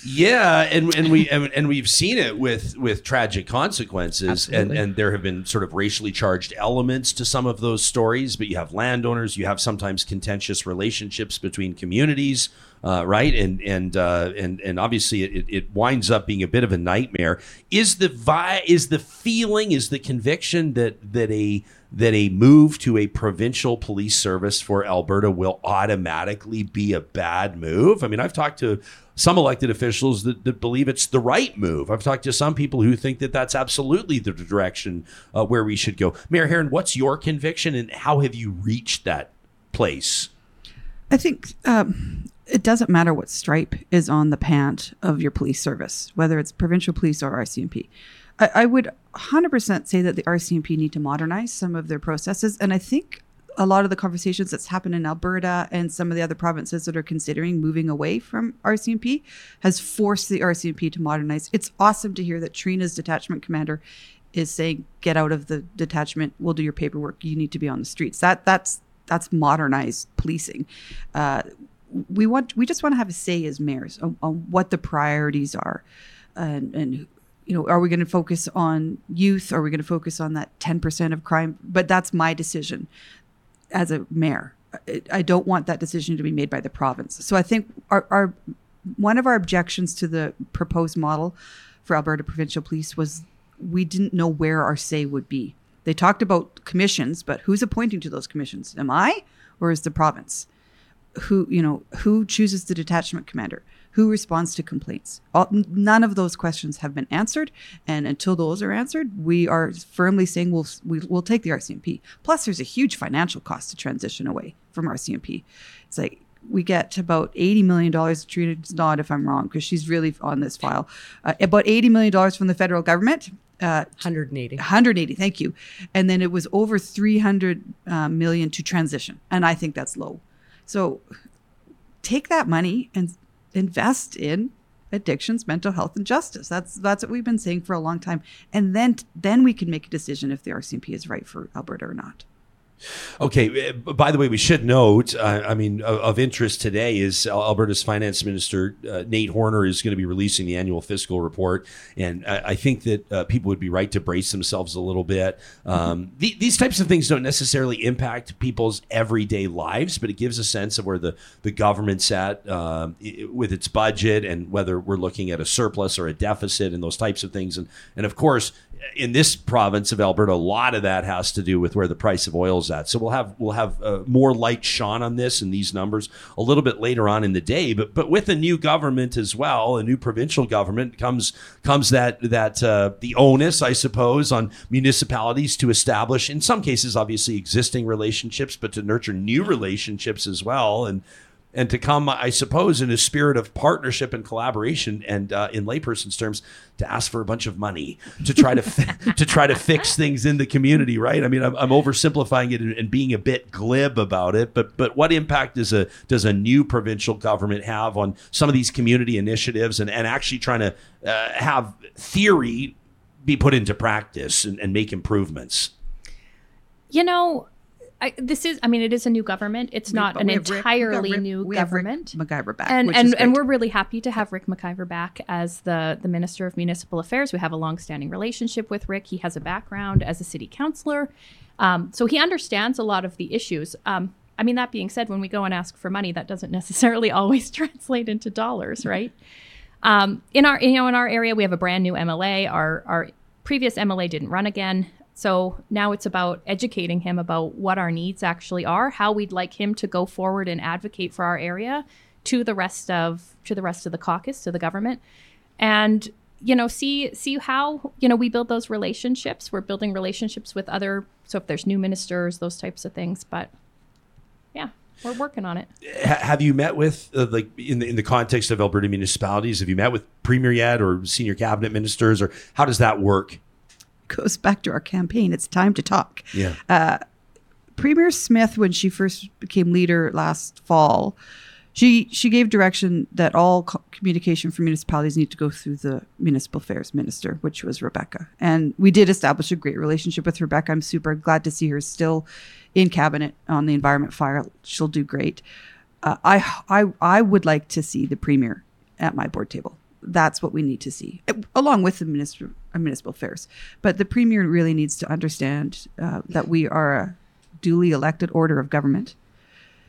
Yeah, and and we and, and we've seen it with, with tragic consequences, Absolutely. and and there have been sort of racially charged elements to some of those stories. But you have landowners, you have sometimes contentious relationships between communities, uh, right? And and uh, and and obviously it, it winds up being a bit of a nightmare. Is the vi- is the feeling, is the conviction that that a that a move to a provincial police service for Alberta will automatically be a bad move? I mean, I've talked to some elected officials that, that believe it's the right move. I've talked to some people who think that that's absolutely the direction uh, where we should go. Mayor Heron, what's your conviction and how have you reached that place? I think um, it doesn't matter what stripe is on the pant of your police service, whether it's provincial police or R C M P. I, I would one hundred percent say that the R C M P need to modernize some of their processes. And I think a lot of the conversations that's happened in Alberta and some of the other provinces that are considering moving away from R C M P has forced the R C M P to modernize. It's awesome to hear that Trina's detachment commander is saying, get out of the detachment. We'll do your paperwork. You need to be on the streets. That that's that's modernized policing. Uh, we want we just want to have a say as mayors on, on what the priorities are, and and. You know, are we going to focus on youth? Are we going to focus on that ten percent of crime? But that's my decision as a mayor. I don't want that decision to be made by the province. So I think our, our one of our objections to the proposed model for Alberta Provincial Police was we didn't know where our say would be. They talked about commissions, but who's appointing to those commissions? Am I or is the province? Who, you know, who chooses the detachment commander? Who responds to complaints? All, none of those questions have been answered. And until those are answered, we are firmly saying we'll, we, we'll take the R C M P. Plus, there's a huge financial cost to transition away from R C M P. It's like we get about eighty million dollars, Trina's nod if I'm wrong, because she's really on this file, uh, about eighty million dollars from the federal government. Uh, one hundred eighty. one hundred eighty, thank you. And then it was over three hundred uh, million to transition. And I think that's low. So take that money and invest in addictions, mental health, and justice. That's that's what we've been saying for a long time. And then then we can make a decision if the R C M P is right for Alberta or not. Okay. By the way, we should note, uh, I mean, of, of interest today is Alberta's Finance Minister, uh, Nate Horner, is going to be releasing the annual fiscal report. And I, I think that uh, people would be right to brace themselves a little bit. Um, the, these types of things don't necessarily impact people's everyday lives, but it gives a sense of where the, the government's at uh, with its budget and whether we're looking at a surplus or a deficit and those types of things. And, and of course, in this province of Alberta, a lot of that has to do with where the price of oil is at. So we'll have we'll have uh, more light shone on this and these numbers a little bit later on in the day. But but with a new government as well, a new provincial government comes comes that that uh, the onus, I suppose, on municipalities to establish, in some cases, obviously existing relationships, but to nurture new relationships as well. And and to come, I suppose, in a spirit of partnership and collaboration and uh, in layperson's terms, to ask for a bunch of money to try to fi- to try to fix things in the community. Right. I mean, I'm, I'm oversimplifying it and, and being a bit glib about it. But but what impact does a does a new provincial government have on some of these community initiatives and, and actually trying to uh, have theory be put into practice and, and make improvements? You know, I, this is, I mean, it is a new government. It's not but an entirely Rick, new we government. We have Rick McIver back, and and, and we're really happy to have Rick McIver back as the, the Minister of Municipal Affairs. We have a longstanding relationship with Rick. He has a background as a city councillor, um, so he understands a lot of the issues. Um, I mean, that being said, when we go and ask for money, that doesn't necessarily always translate into dollars, right? Um, in our you know in our area, we have a brand new M L A. Our our previous M L A didn't run again. So now it's about educating him about what our needs actually are, how we'd like him to go forward and advocate for our area to the rest of to the rest of the caucus, to the government. And, you know, see see how, you know, we build those relationships. We're building relationships with other, so if there's new ministers, those types of things. But yeah, we're working on it. Have you met with, uh, like, in the, in the context of Alberta municipalities, have you met with Premier yet or senior cabinet ministers, or how does that work? Goes back to our campaign. It's time to talk. Yeah. Uh, Premier Smith, when she first became leader last fall, she she gave direction that all co- communication for municipalities need to go through the Municipal Affairs Minister, which was Rebecca. And we did establish a great relationship with Rebecca. I'm super glad to see her still in cabinet on the environment file. She'll do great. Uh, I I I would like to see the Premier at my board table. That's what we need to see, along with the Minister of Municipal Affairs. But the Premier really needs to understand uh, that we are a duly elected order of government.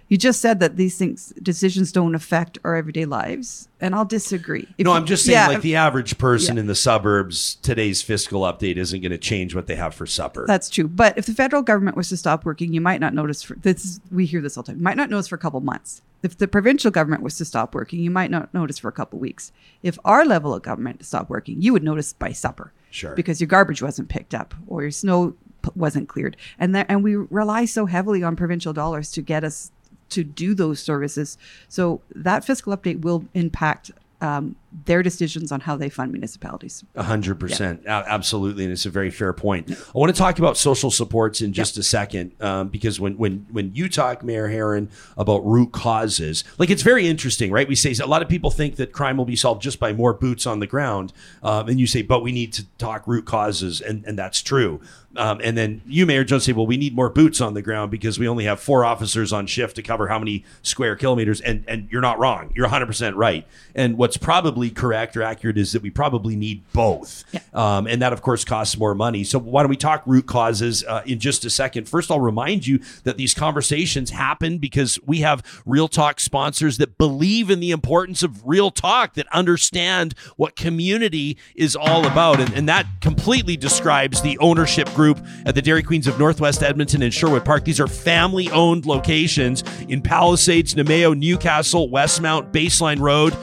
You just said that these things, decisions don't affect our everyday lives, and I'll disagree. If no, I'm just saying, yeah, like the average person yeah. in the suburbs, today's fiscal update isn't going to change what they have for supper. That's true. But if the federal government was to stop working, you might not notice. For, this, we hear this all the time. You might not notice for a couple months. If the provincial government was to stop working, you might not notice for a couple weeks. If our level of government stopped working, you would notice by supper. Sure. Because your garbage wasn't picked up or your snow p- wasn't cleared. And that, and we rely so heavily on provincial dollars to get us to do those services. So that fiscal update will impact um, their decisions on how they fund municipalities. A hundred percent. Absolutely. And it's a very fair point. I want to talk about social supports in just yeah. a second, um, because when, when, when you talk, Mayor Heron, about root causes, like, it's very interesting, right? We say a lot of people think that crime will be solved just by more boots on the ground. Um, and you say, but we need to talk root causes. And, and that's true. Um, and then you, Mayor Jones, say, well, we need more boots on the ground because we only have four officers on shift to cover how many square kilometers. And and you're not wrong. You're one hundred percent right. And what's probably correct or accurate is that we probably need both. Yeah. Um, and that, of course, costs more money. So why don't we talk root causes uh, in just a second? First, I'll remind you that these conversations happen because we have Real Talk sponsors that believe in the importance of Real Talk, that understand what community is all about. And, and that completely describes the ownership group Group at the Dairy Queens of Northwest Edmonton and Sherwood Park. These are family-owned locations in Palisades, Nemeo, Newcastle, Westmount, Baseline Road.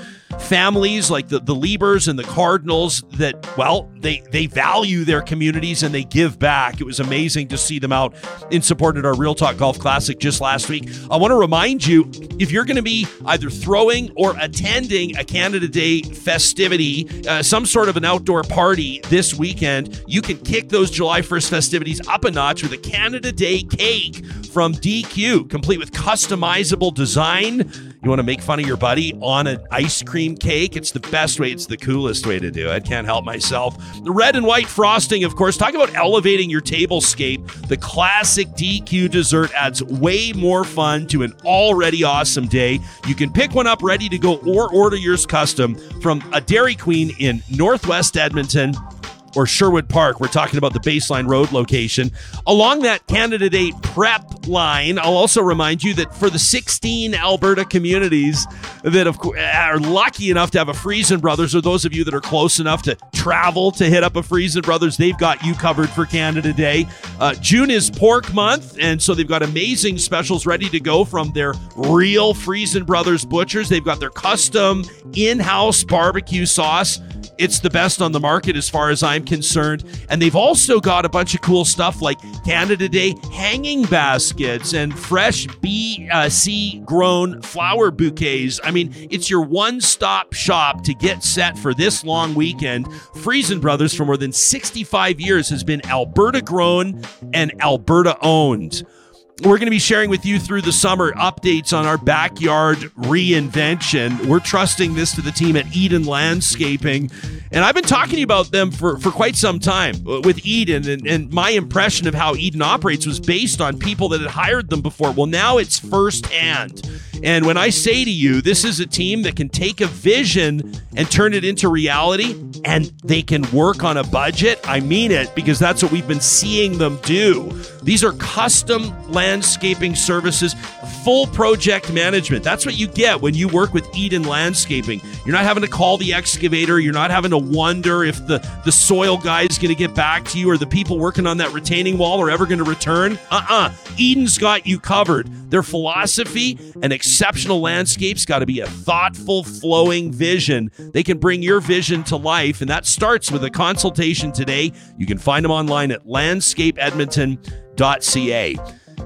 Families like the, the Liebers and the Cardinals that, well, they, they value their communities and they give back. It was amazing to see them out in support at our Real Talk Golf Classic just last week. I want to remind you, if you're going to be either throwing or attending a Canada Day festivity, uh, some sort of an outdoor party this weekend, you can kick those July first festivities up a notch with a Canada Day cake from D Q, complete with customizable design. You want to make fun of your buddy on an ice cream cake? It's the best way. It's the coolest way to do it. I can't help myself. The red and white frosting, of course. Talk about elevating your tablescape. The classic D Q dessert adds way more fun to an already awesome day. You can pick one up ready to go or order yours custom from a Dairy Queen in Northwest Edmonton or Sherwood Park. We're talking about the Baseline Road location. Along that Canada Day prep line, I'll also remind you that for the sixteen Alberta communities that of co- are lucky enough to have a Friesen Brothers, or those of you that are close enough to travel to hit up a Friesen Brothers, they've got you covered for Canada Day. Uh, June is pork month, and so they've got amazing specials ready to go from their real Friesen Brothers butchers. They've got their custom in-house barbecue sauce. It's the best on the market as far as I'm concerned. And they've also got a bunch of cool stuff like Canada Day hanging baskets and fresh B C grown flower bouquets. I mean, it's your one-stop shop to get set for this long weekend. Friesen Brothers, for more than sixty-five years, has been Alberta-grown and Alberta-owned. We're going to be sharing with you through the summer updates on our backyard reinvention. We're trusting this to the team at Eden Landscaping. And I've been talking to you about them for, for quite some time with Eden. And, and my impression of how Eden operates was based on people that had hired them before. Well, now it's firsthand. And when I say to you, this is a team that can take a vision and turn it into reality, and they can work on a budget, I mean it, because that's what we've been seeing them do. These are custom landscaping services full project management. That's what you get when you work with Eden Landscaping. You're not having to call the excavator. You're not having to wonder if the, the soil guy is going to get back to you or the people working on that retaining wall are ever going to return. Uh-uh. Eden's got you covered. Their philosophy and exceptional landscapes got to be a thoughtful, flowing vision. They can bring your vision to life, and that starts with a consultation today. You can find them online at landscape edmonton dot c a.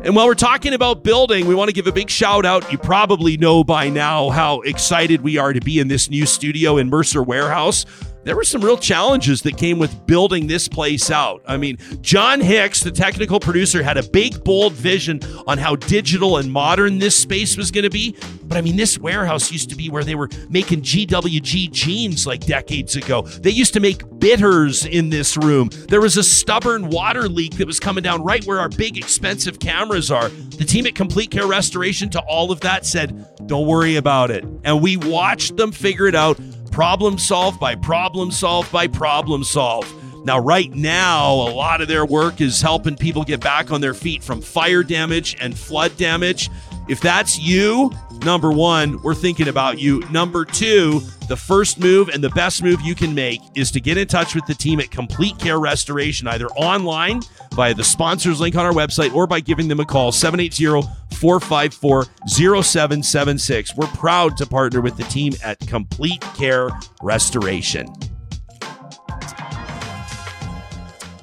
And while we're talking about building, we want to give a big shout out. You probably know by now how excited we are to be in this new studio in Mercer Warehouse. There were some real challenges that came with building this place out. I mean, John Hicks, the technical producer, had a big, bold vision on how digital and modern this space was going to be. But I mean, this warehouse used to be where they were making G W G jeans like decades ago. They used to make bitters in this room. There was a stubborn water leak that was coming down right where our big, expensive cameras are. The team at Complete Care Restoration to all of that said, don't worry about it. And we watched them figure it out. Problem solved by problem solved by problem solved. Now, right now, a lot of their work is helping people get back on their feet from fire damage and flood damage. If that's you, number one, we're thinking about you. Number two, the first move and the best move you can make is to get in touch with the team at Complete Care Restoration, either online via the sponsors link on our website or by giving them a call, seven eight zero, four five four, zero seven seven six. We're proud to partner with the team at Complete Care Restoration.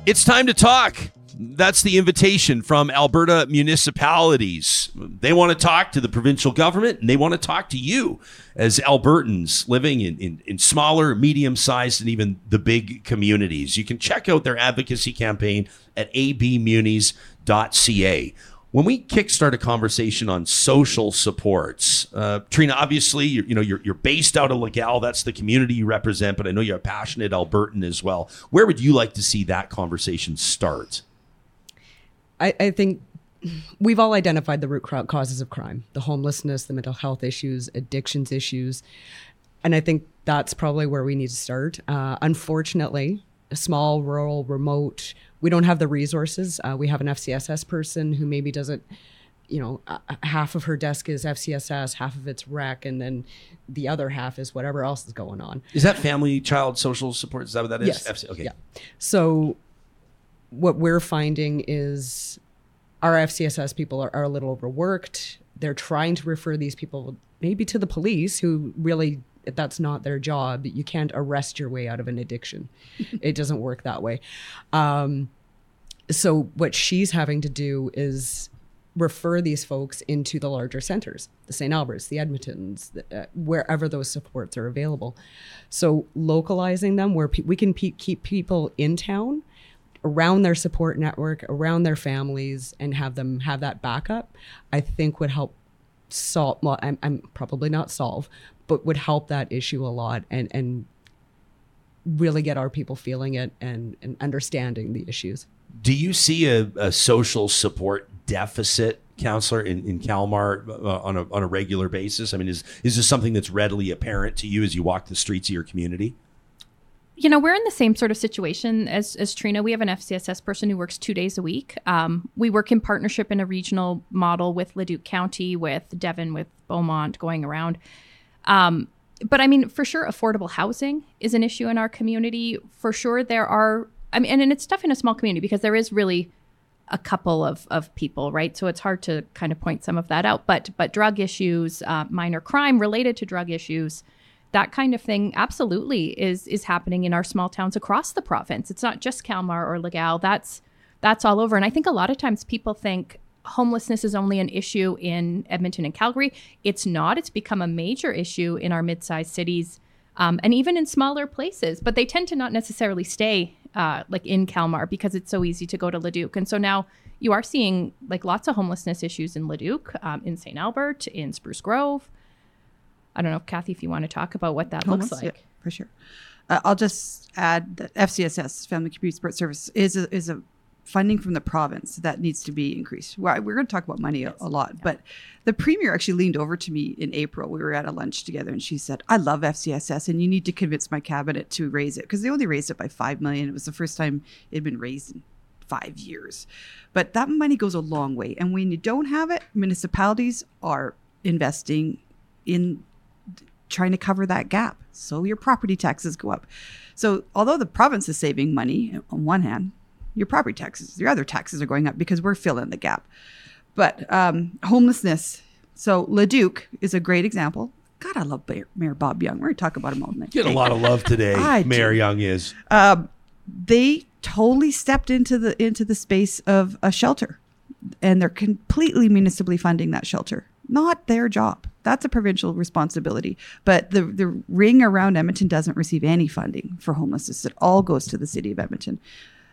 It's time to talk. That's the invitation from Alberta Municipalities. They want to talk to the provincial government, and they want to talk to you as Albertans living in, in, in smaller, medium-sized, and even the big communities. You can check out their advocacy campaign at a b munis dot c a. When we kickstart a conversation on social supports, uh, Trina, obviously, you're, you know, you're, you're based out of Legal. That's the community you represent, but I know you're a passionate Albertan as well. Where would you like to see that conversation start? I, I think we've all identified the root causes of crime, the homelessness, the mental health issues, addictions issues. And I think that's probably where we need to start. Uh, unfortunately, small, rural, remote, we don't have the resources. Uh, we have an F C S S person who maybe doesn't, you know, uh, half of her desk is F C S S, half of it's rec, and then the other half is whatever else is going on. Is that family, child, social support? Is that what that is? Yes. F C- okay. Yeah. So what we're finding is our F C S S people are, are a little overworked. They're trying to refer these people maybe to the police, who really, that's not their job. You can't arrest your way out of an addiction. It doesn't work that way. Um, so what she's having to do is refer these folks into the larger centers, the Saint Alberts, the Edmontons, the, uh, wherever those supports are available. So localizing them where pe- we can pe- keep people in town, around their support network, around their families, and have them have that backup, I think would help solve, well, I'm, I'm probably not solve, but would help that issue a lot and, and really get our people feeling it and, and understanding the issues. Do you see a, a social support deficit, Counselor, in, in Calmar uh, on a on a regular basis? I mean, is, is this something that's readily apparent to you as you walk the streets of your community? You know, we're in the same sort of situation as, as Trina. We have an F C S S person who works two days a week. Um, we work in partnership in a regional model with Leduc County, with Devon, with Beaumont, going around. Um, but I mean, for sure, affordable housing is an issue in our community. For sure, there are, I mean, and, and it's tough in a small community because there is really a couple of, of people, right? So it's hard to kind of point some of that out. But, but drug issues, uh, minor crime related to drug issues, that kind of thing absolutely is is happening in our small towns across the province. It's not just Calmar or Legal. That's that's all over. And I think a lot of times people think homelessness is only an issue in Edmonton and Calgary. It's not. It's become a major issue in our mid-sized cities um, and even in smaller places. But they tend to not necessarily stay uh, like in Calmar because it's so easy to go to Leduc. And so now you are seeing like lots of homelessness issues in Leduc, um, in Saint Albert, in Spruce Grove. I don't know, Cathy, if you want to talk about what that Almost, looks like. Yeah, for sure. Uh, I'll just add that F C S S, Family Community Support Service, is a, is a funding from the province that needs to be increased. We're, we're going to talk about money yes. a, a lot, yeah. but the Premier actually leaned over to me in April. We were at a lunch together and she said, I love F C S S and you need to convince my cabinet to raise it because they only raised it by five million dollars. It was the first time it had been raised in five years. But that money goes a long way. And when you don't have it, municipalities are investing in trying to cover that gap. So your property taxes go up. So although the province is saving money on one hand, your property taxes, your other taxes are going up because we're filling the gap. But um, homelessness. So Leduc is a great example. God, I love Mayor Bob Young. We're going to talk about him all night. Get a lot of love today. Mayor do. Young is. Uh, they totally stepped into the into the space of a shelter, and they're completely municipally funding that shelter. Not their job. That's a provincial responsibility. But the, the ring around Edmonton doesn't receive any funding for homelessness. It all goes to the city of Edmonton.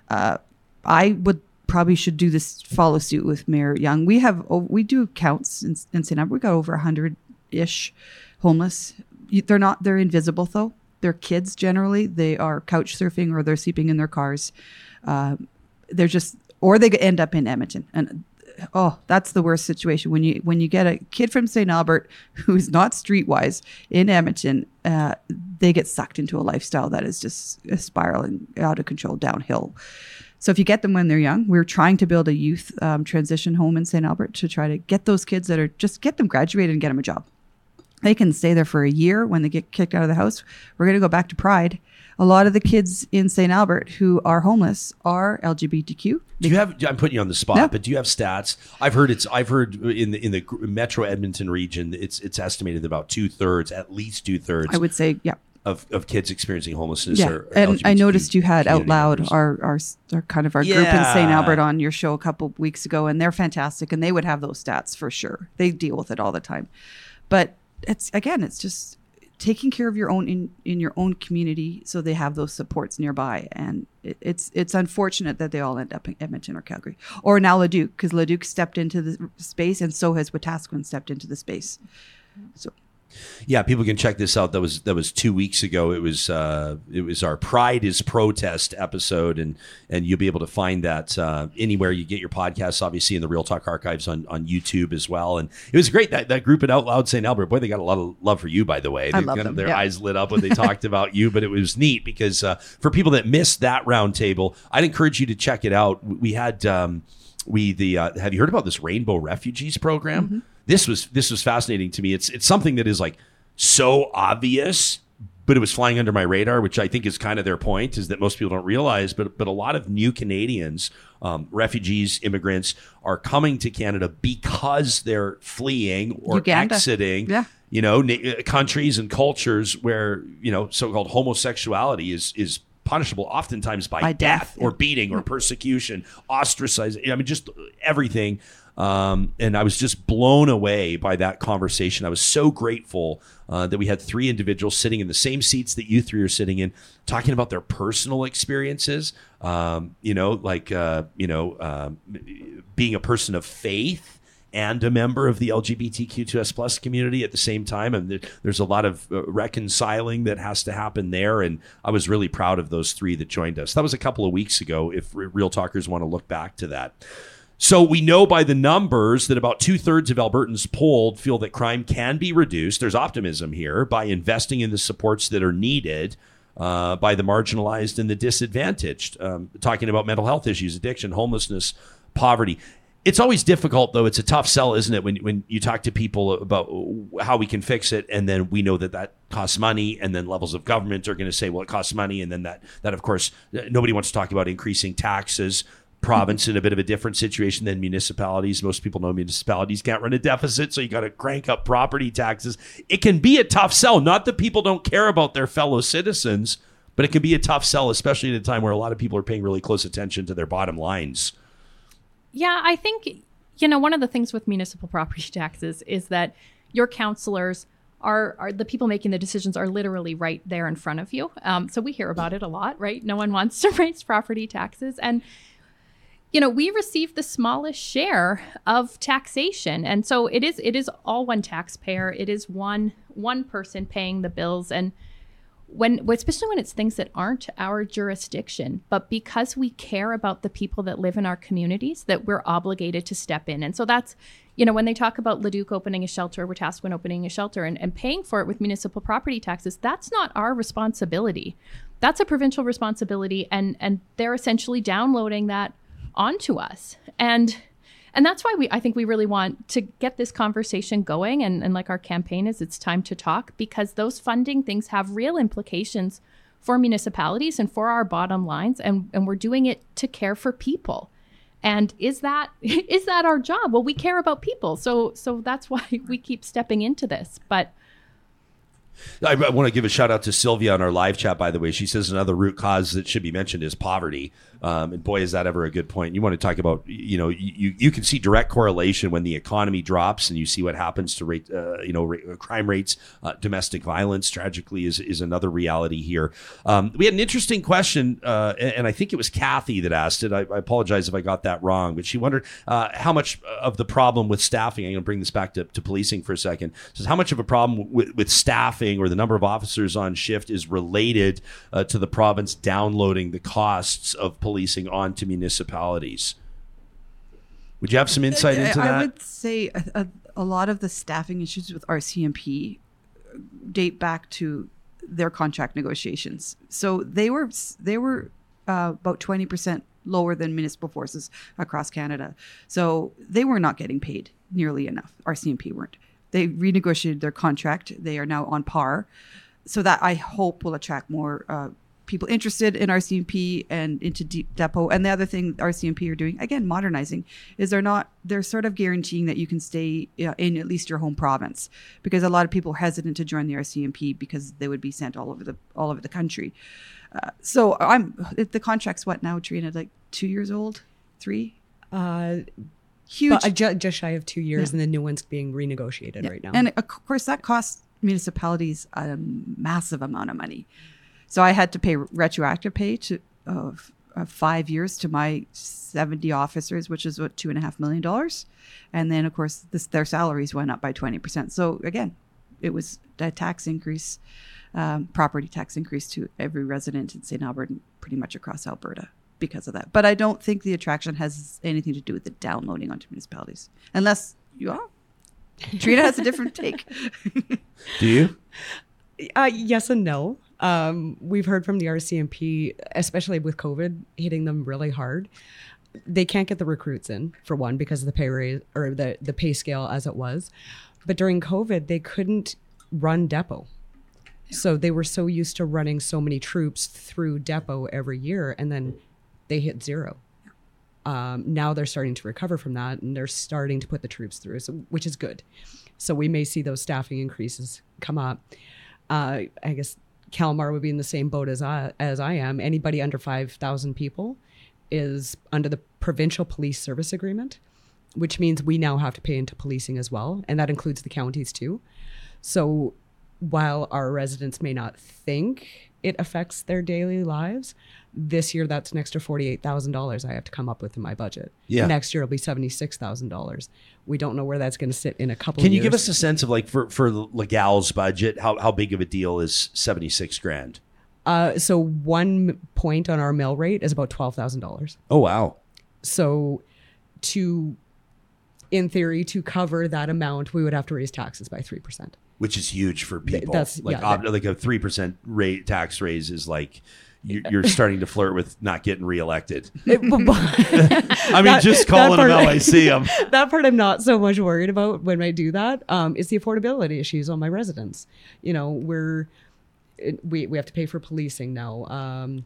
Uh, I would probably should do this, follow suit with Mayor Young. We have, oh, we do counts in, in Saint Albert. We got over one hundred-ish homeless. They're not, they're invisible though. They're kids generally. They are couch surfing or they're sleeping in their cars. Uh, they're just, or they end up in Edmonton. And oh, that's the worst situation. When you when you get a kid from Saint Albert who's not streetwise in Edmonton, uh, they get sucked into a lifestyle that is just spiraling out of control downhill. So if you get them when they're young, we're trying to build a youth um, transition home in Saint Albert to try to get those kids that are just get them graduated and get them a job. They can stay there for a year. When they get kicked out of the house, we're going to go back to Pride. A lot of the kids in Saint Albert who are homeless are L G B T Q. Do you have? I'm putting you on the spot, no. But do you have stats? I've heard it's. I've heard in the in the Metro Edmonton region, it's it's estimated that about two thirds, at least two thirds. I would say, yeah. Of, of kids experiencing homelessness. Yeah. Or, or and L G B T I noticed you had Out Loud, our, our our kind of our yeah. group in Saint Albert on your show a couple of weeks ago, and they're fantastic, and they would have those stats for sure. They deal with it all the time, but it's again, it's just. Taking care of your own in, in your own community so they have those supports nearby. And it, it's it's unfortunate that they all end up in Edmonton or Calgary. Or now Leduc, because Leduc stepped into the space and so has Wetaskiwin stepped into the space. So yeah, people can check this out. That was that was two weeks ago. It was uh, it was our Pride is Protest episode, and and you'll be able to find that uh, anywhere you get your podcasts. Obviously, in the Real Talk archives on, on YouTube as well. And it was great that, that group at Out Loud Saint Albert. Boy, they got a lot of love for you, by the way. They I love them. Their yeah. eyes lit up when they talked about you. But it was neat because uh, for people that missed that roundtable, I'd encourage you to check it out. We had um, we the uh, have you heard about this Rainbow Refugees program? Mm-hmm. This was this was fascinating to me. It's it's something that is like so obvious, but it was flying under my radar, which I think is kind of their point, is that most people don't realize. But but a lot of new Canadians, um, refugees, immigrants, are coming to Canada because they're fleeing or Uganda. exiting, yeah. you know, na- countries and cultures where, you know, so-called homosexuality is is. punishable oftentimes by, by death, death or beating or persecution, ostracizing, I mean, just everything. Um, and I was just blown away by that conversation. I was so grateful uh, that we had three individuals sitting in the same seats that you three are sitting in, talking about their personal experiences, um, you know, like, uh, you know, um, being a person of faith and a member of the L G B T Q two S plus community at the same time. And there's a lot of reconciling that has to happen there. And I was really proud of those three that joined us. That was a couple of weeks ago, if Real Talkers want to look back to that. So we know by the numbers that about two thirds of Albertans polled feel that crime can be reduced. There's optimism here by investing in the supports that are needed uh, by the marginalized and the disadvantaged. Um, talking about mental health issues, addiction, homelessness, poverty. It's always difficult, though. It's a tough sell, isn't it, when when you talk to people about how we can fix it, and then we know that that costs money, and then levels of government are going to say, well, it costs money, and then that, that of course, nobody wants to talk about increasing taxes. Province in a bit of a different situation than municipalities. Most people know municipalities can't run a deficit, so you got to crank up property taxes. It can be a tough sell. Not that people don't care about their fellow citizens, but it can be a tough sell, especially at a time where a lot of people are paying really close attention to their bottom lines. Yeah, I think, you know, one of the things with municipal property taxes is that your councillors are, are the people making the decisions are literally right there in front of you. Um, so we hear about it a lot, right? No one wants to raise property taxes. And, you know, we receive the smallest share of taxation. And so it is it is all one taxpayer. It is one one person paying the bills. And when, especially when it's things that aren't our jurisdiction, but because we care about the people that live in our communities, that we're obligated to step in. And so that's, you know, when they talk about Leduc opening a shelter, Wetaskiwin opening a shelter and, and paying for it with municipal property taxes, that's not our responsibility. That's a provincial responsibility. And, and they're essentially downloading that onto us. And and that's why we I think we really want to get this conversation going. And, and like our campaign is, it's time to talk, because those funding things have real implications for municipalities and for our bottom lines. And, and we're doing it to care for people. And is that is that our job? Well, we care about people. So so that's why we keep stepping into this. But I want to give a shout out to Sylvia on our live chat, by the way. She says another root cause that should be mentioned is poverty. Um, and boy, is that ever a good point. You want to talk about, you know, you, you can see direct correlation when the economy drops, and you see what happens to rate, uh, you know, rate, crime rates, uh, domestic violence, tragically, is, is another reality here. Um, we had an interesting question, uh, and I think it was Cathy that asked it. I, I apologize if I got that wrong, but she wondered uh, how much of the problem with staffing, I'm going to bring this back to, to policing for a second, says how much of a problem with, with staffing or the number of officers on shift is related uh, to the province downloading the costs of policing onto municipalities. Would you have some insight into that? I would say a, a lot of the staffing issues with R C M P date back to their contract negotiations. So they were they were uh, about twenty percent lower than municipal forces across Canada. So they were not getting paid nearly enough. R C M P weren't. They renegotiated their contract. They are now on par. So that, I hope, will attract more uh, people interested in R C M P and into deep depot. And the other thing R C M P are doing, again, modernizing, is they're not, they're sort of guaranteeing that you can stay uh, in at least your home province, because a lot of people are hesitant to join the R C M P because they would be sent all over the all over the country. Uh, so I'm the contract's what now, Trina? Like two years old, three? Uh Huge, but just shy of two years, yeah. And the new one's being renegotiated yeah. right now. And of course, that costs municipalities a massive amount of money. So I had to pay retroactive pay to of, of five years to my seventy officers, which is what two and a half million dollars. And then, of course, this, their salaries went up by twenty percent. So again, it was a tax increase, um, property tax increase to every resident in Saint Albert and pretty much across Alberta. Because of that. But I don't think the attraction has anything to do with the downloading onto municipalities. Unless you are. Trina has a different take. Do you? Uh, yes and no. Um, we've heard from the R C M P, especially with COVID hitting them really hard. They can't get the recruits in, for one, because of the pay raise or the, the pay scale as it was. But during COVID, they couldn't run depot. So they were so used to running so many troops through depot every year, and then they hit zero. Um, now they're starting to recover from that, and they're starting to put the troops through, so, which is good. So we may see those staffing increases come up. Uh, I guess Calmar would be in the same boat as I, as I am. Anybody under five thousand people is under the Provincial Police Service Agreement, which means we now have to pay into policing as well, and that includes the counties too. So while our residents may not think it affects their daily lives, this year that's an extra forty-eight thousand dollars I have to come up with in my budget. Yeah. Next year it'll be seventy-six thousand dollars. We don't know where that's going to sit in a couple Can of years. Can you give us a sense of, like, for, for Legal's budget, how, how big of a deal is seventy-six grand? Uh, so one point on our mill rate is about twelve thousand dollars. Oh, wow. So to, in theory, to cover that amount, we would have to raise taxes by three percent. Which is huge for people. That's, like, yeah, ob- like a three percent rate tax raise is like, you're, you're starting to flirt with not getting reelected. I mean, that, just calling them out, I see them. That part I'm not so much worried about when I do that. Um, it's the affordability issues on my residents. You know, we're, we, we have to pay for policing now. Um,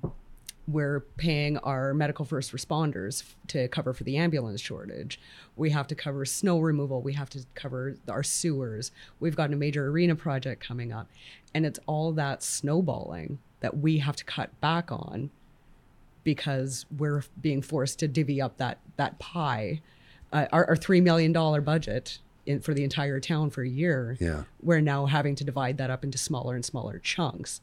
we're paying our medical first responders to cover for the ambulance shortage. We have to cover snow removal. We have to cover our sewers. We've got a major arena project coming up. And it's all that snowballing that we have to cut back on because we're being forced to divvy up that, that pie. Uh, our, our three million dollars budget in, for the entire town for a year, yeah. We're now having to divide that up into smaller and smaller chunks,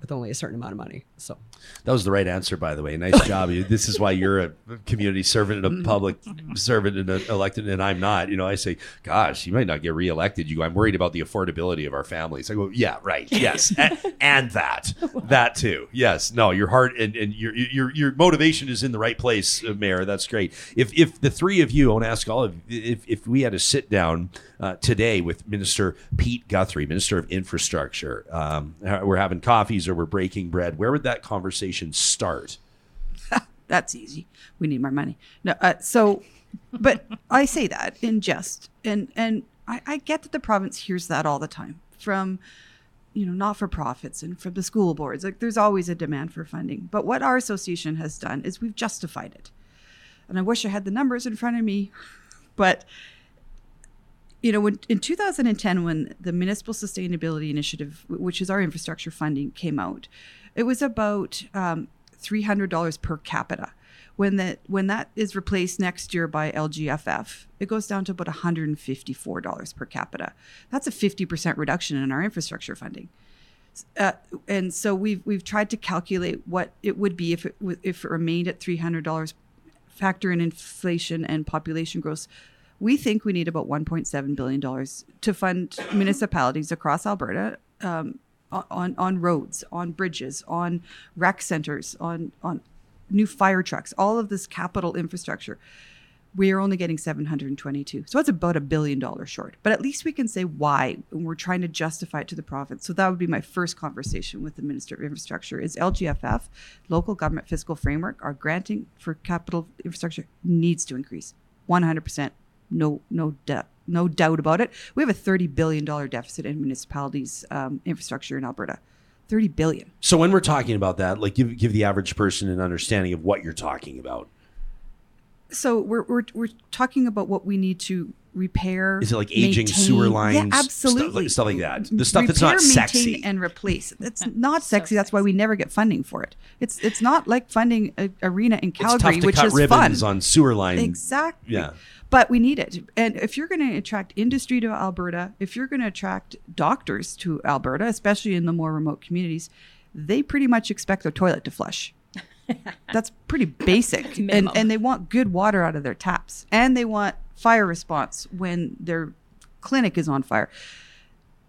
with only a certain amount of money. So that was the right answer, by the way. Nice job. This is why you're a community servant and a public servant and a elected, and I'm not. You know, I say, gosh, you might not get reelected. You, I'm worried about the affordability of our families. I go, yeah, right, yes, and, and that, that too, yes. No, your heart and, and your your your motivation is in the right place, Mayor. That's great. If if the three of you, I want to ask all of you, if if we had a sit down uh, today with Minister Pete Guthrie, Minister of Infrastructure, um, we're having coffees or we're breaking bread, where would that conversation start? that's easy. We need more money. No, uh, so, but I say that in jest, and and I, I get that the province hears that all the time from, you know, not-for-profits and from the school boards. Like, there's always a demand for funding. But what our association has done is we've justified it. And I wish I had the numbers in front of me, but you know, when, in two thousand ten, when the Municipal Sustainability Initiative, which is our infrastructure funding, came out, it was about um, three hundred dollars per capita. When that when that is replaced next year by L G F F, it goes down to about one hundred fifty-four dollars per capita. That's a fifty percent reduction in our infrastructure funding. Uh, and so we've we've tried to calculate what it would be if it if it remained at three hundred dollars. Factor in inflation and population growth. We think we need about one point seven billion dollars to fund municipalities across Alberta um, on, on roads, on bridges, on rec centers, on, on new fire trucks, all of this capital infrastructure. We are only getting seven hundred twenty-two. So that's about a billion dollars short. But at least we can say why, and we're trying to justify it to the province. So that would be my first conversation with the Minister of Infrastructure is L G F F, Local Government Fiscal Framework, our granting for capital infrastructure needs to increase one hundred percent. No, no doubt, no doubt about it. We have a thirty billion dollars deficit in municipalities' um, infrastructure in Alberta, thirty billion dollars. So when we're talking about that, like give give the average person an understanding of what you're talking about. So we're we're we're talking about what we need to repair. Is it like aging maintain. sewer lines? Yeah, absolutely. Stuff like, stuff like that. The stuff repair, that's not sexy. Maintain and replace. It's not sexy. That's why we never get funding for it. It's it's not like funding an arena in Calgary, which is fun. It's tough to cut ribbons on sewer lines. Exactly. Yeah. But we need it. And if you're going to attract industry to Alberta, if you're going to attract doctors to Alberta, especially in the more remote communities, they pretty much expect their toilet to flush. That's pretty basic. and, and they want good water out of their taps. And they want fire response when their clinic is on fire.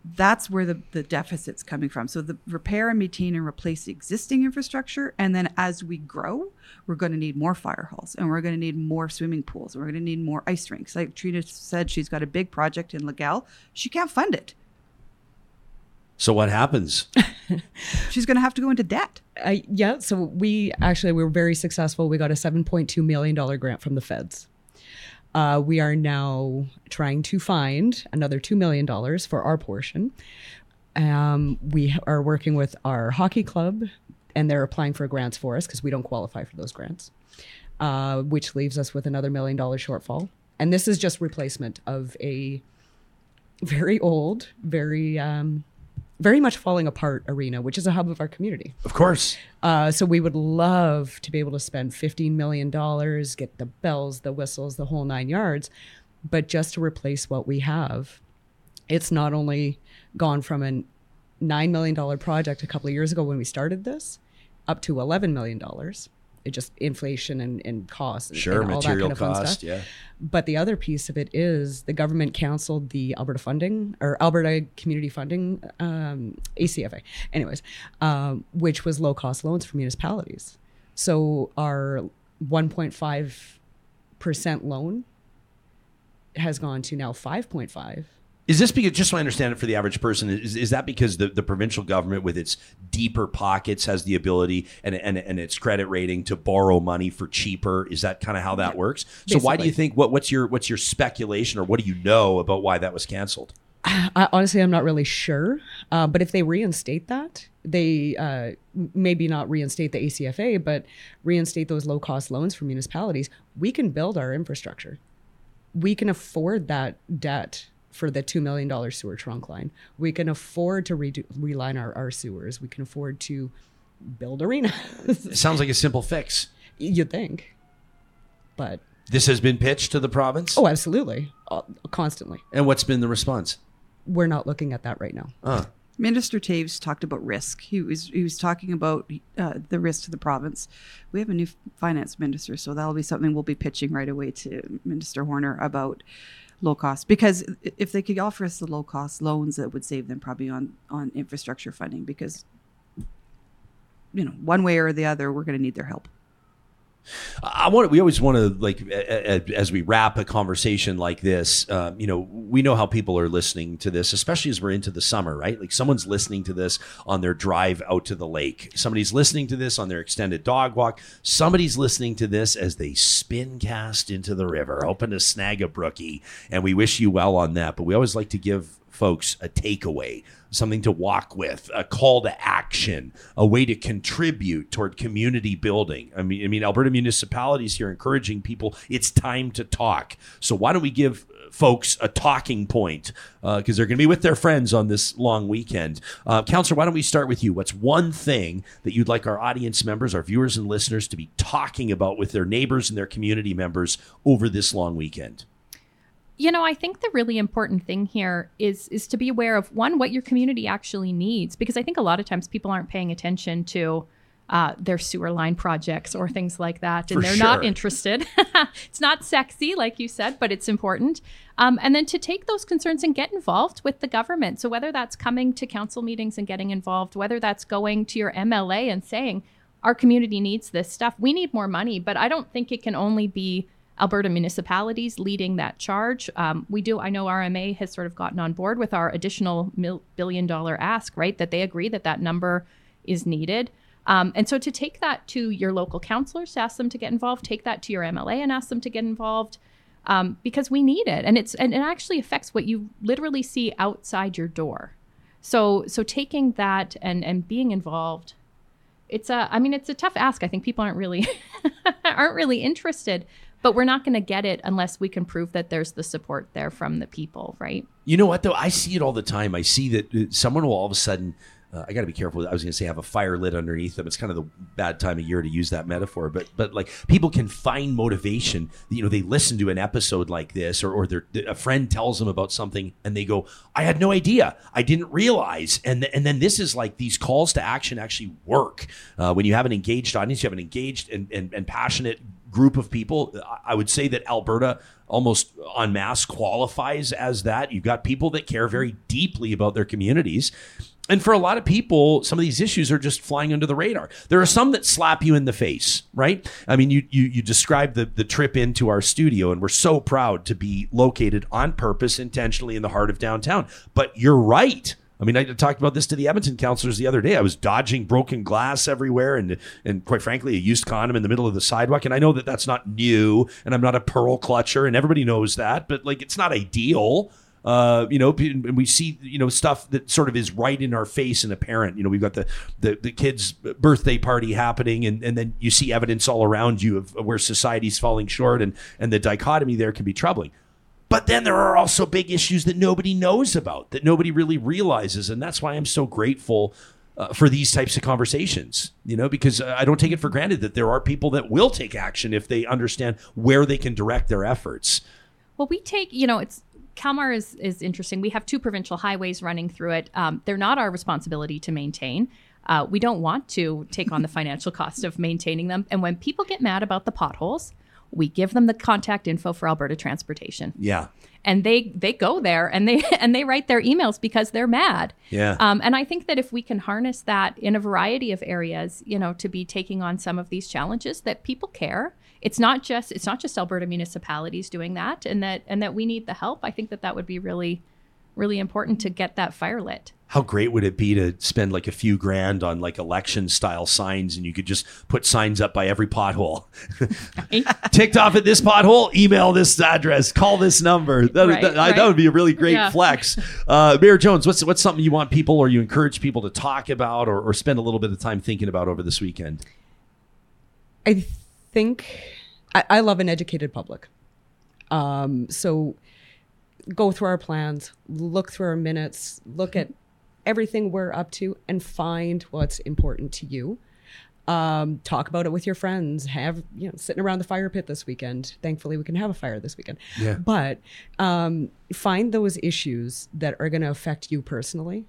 That's where the, the deficit's coming from. So the repair and maintain and replace existing infrastructure. And then as we grow, we're going to need more fire halls, and we're going to need more swimming pools, and we're going to need more ice rinks. Like Trina said, she's got a big project in Legal. She can't fund it. So what happens? She's going to have to go into debt. Uh, yeah. So we actually we were very successful. We got a seven point two million dollars grant from the feds. Uh, we are now trying to find another two million dollars for our portion. Um, we are working with our hockey club, and they're applying for grants for us because we don't qualify for those grants, uh, which leaves us with another million dollar shortfall. And this is just replacement of a very old, very... Um, very much falling apart arena, which is a hub of our community. Of course. Uh, so we would love to be able to spend fifteen million dollars, get the bells, the whistles, the whole nine yards. But just to replace what we have, it's not only gone from a nine million dollars project a couple of years ago when we started this up to eleven million dollars. It just inflation and, and costs. And, sure, and all material that kind of cost, yeah. But the other piece of it is the government canceled the Alberta funding or Alberta Community Funding, um, A C F A, anyways, um, which was low-cost loans for municipalities. So our one point five percent loan has gone to now five point five. Is this because, just so I understand it for the average person, is, is that because the, the provincial government with its deeper pockets has the ability and, and and its credit rating to borrow money for cheaper? Is that kind of how that yeah, works? Basically. So why do you think, what what's your what's your speculation, or what do you know about why that was canceled? I, honestly, I'm not really sure. Uh, but if they reinstate that, they uh, maybe not reinstate the A C F A, but reinstate those low-cost loans for municipalities, we can build our infrastructure. We can afford that debt for the two million dollars sewer trunk line. We can afford to redo, reline our, our sewers. We can afford to build arenas. It sounds like a simple fix. You'd think, but... This has been pitched to the province? Oh, absolutely. Uh, constantly. And what's been the response? We're not looking at that right now. Uh. Minister Taves talked about risk. He was he was talking about uh, the risk to the province. We have a new finance minister, so that'll be something we'll be pitching right away to Minister Horner about low cost, because if they could offer us the low cost loans, that would save them probably on, on infrastructure funding, because, you know, one way or the other, we're going to need their help. I want. We always want to, like, as we wrap a conversation like this, uh, you know, we know how people are listening to this, especially as we're into the summer, right? Like, someone's listening to this on their drive out to the lake. Somebody's listening to this on their extended dog walk. Somebody's listening to this as they spin cast into the river, hoping to snag a brookie. And we wish you well on that. But we always like to give folks a takeaway, something to walk with, a call to action, a way to contribute toward community building. I mean, I mean, Alberta municipalities here encouraging people, it's time to talk. So why don't we give folks a talking point, because uh, they're going to be with their friends on this long weekend. Uh, Councillor, why don't we start with you? What's one thing that you'd like our audience members, our viewers and listeners to be talking about with their neighbors and their community members over this long weekend? You know, I think the really important thing here is is to be aware of, one, what your community actually needs, because I think a lot of times people aren't paying attention to uh, their sewer line projects or things like that, and For they're sure. not interested. It's not sexy, like you said, but it's important. Um, and then to take those concerns and get involved with the government. So whether that's coming to council meetings and getting involved, whether that's going to your M L A and saying, our community needs this stuff, we need more money, but I don't think it can only be Alberta municipalities leading that charge. Um, we do, I know R M A has sort of gotten on board with our additional mil- billion dollar ask, right? That they agree that that number is needed. Um, and so to take that to your local councillors, to ask them to get involved, take that to your M L A and ask them to get involved, um, because we need it. And it's and it actually affects what you literally see outside your door. So so taking that and and being involved, it's a, I mean, it's a tough ask. I think people aren't really, aren't really interested. But we're not going to get it unless we can prove that there's the support there from the people, right? You know what, though? I see it all the time. I see that someone will all of a sudden, uh, I got to be careful. I was going to say have a fire lit underneath them. It's kind of the bad time of year to use that metaphor. But, but like, people can find motivation. You know, they listen to an episode like this, or, or their, a friend tells them about something and they go, I had no idea. I didn't realize. And, th- and then this is like, these calls to action actually work. Uh, when you have an engaged audience, you have an engaged and, and, and passionate group of people. I would say that Alberta almost en masse qualifies as that. You've got people that care very deeply about their communities. And for a lot of people, some of these issues are just flying under the radar. There are some that slap you in the face, right? I mean, you you, you described the, the trip into our studio, and we're so proud to be located on purpose, intentionally in the heart of downtown. But you're right. I mean, I talked about this to the Edmonton councillors the other day. I was dodging broken glass everywhere and, and quite frankly, a used condom in the middle of the sidewalk. And I know that that's not new, and I'm not a pearl clutcher, and everybody knows that. But, like, it's not ideal. Uh, you know, and we see, you know, stuff that sort of is right in our face and apparent. You know, we've got the, the, the kid's birthday party happening, and, and then you see evidence all around you of where society's falling short, and, and the dichotomy there can be troubling. But then there are also big issues that nobody knows about, that nobody really realizes. And that's why I'm so grateful uh, for these types of conversations, you know, because uh, I don't take it for granted that there are people that will take action if they understand where they can direct their efforts. Well, we take, you know, it's Calmar is, is interesting. We have two provincial highways running through it. Um, they're not our responsibility to maintain. Uh, we don't want to take on the financial cost of maintaining them. And when people get mad about the potholes, we give them the contact info for Alberta Transportation. Yeah. And they they go there and they and they write their emails because they're mad. Yeah. Um, and I think that if we can harness that in a variety of areas, you know, to be taking on some of these challenges, that people care. It's not just it's not just Alberta municipalities doing that, and that and that we need the help. I think that that would be really, really important to get that fire lit. How great would it be to spend like a few grand on like election style signs, and you could just put signs up by every pothole. Ticked off at this pothole, email this address, call this number. That, right, that, right. that would be a really great yeah. flex. Uh, Mayor Jones, what's what's something you want people, or you encourage people to talk about, or, or spend a little bit of time thinking about over this weekend? I think I, I love an educated public. Um, so go through our plans, look through our minutes, look at everything we're up to, and find what's important to you. Um, talk about it with your friends. Have, you know, sitting around the fire pit this weekend. Thankfully, we can have a fire this weekend. Yeah. But um, find those issues that are going to affect you personally.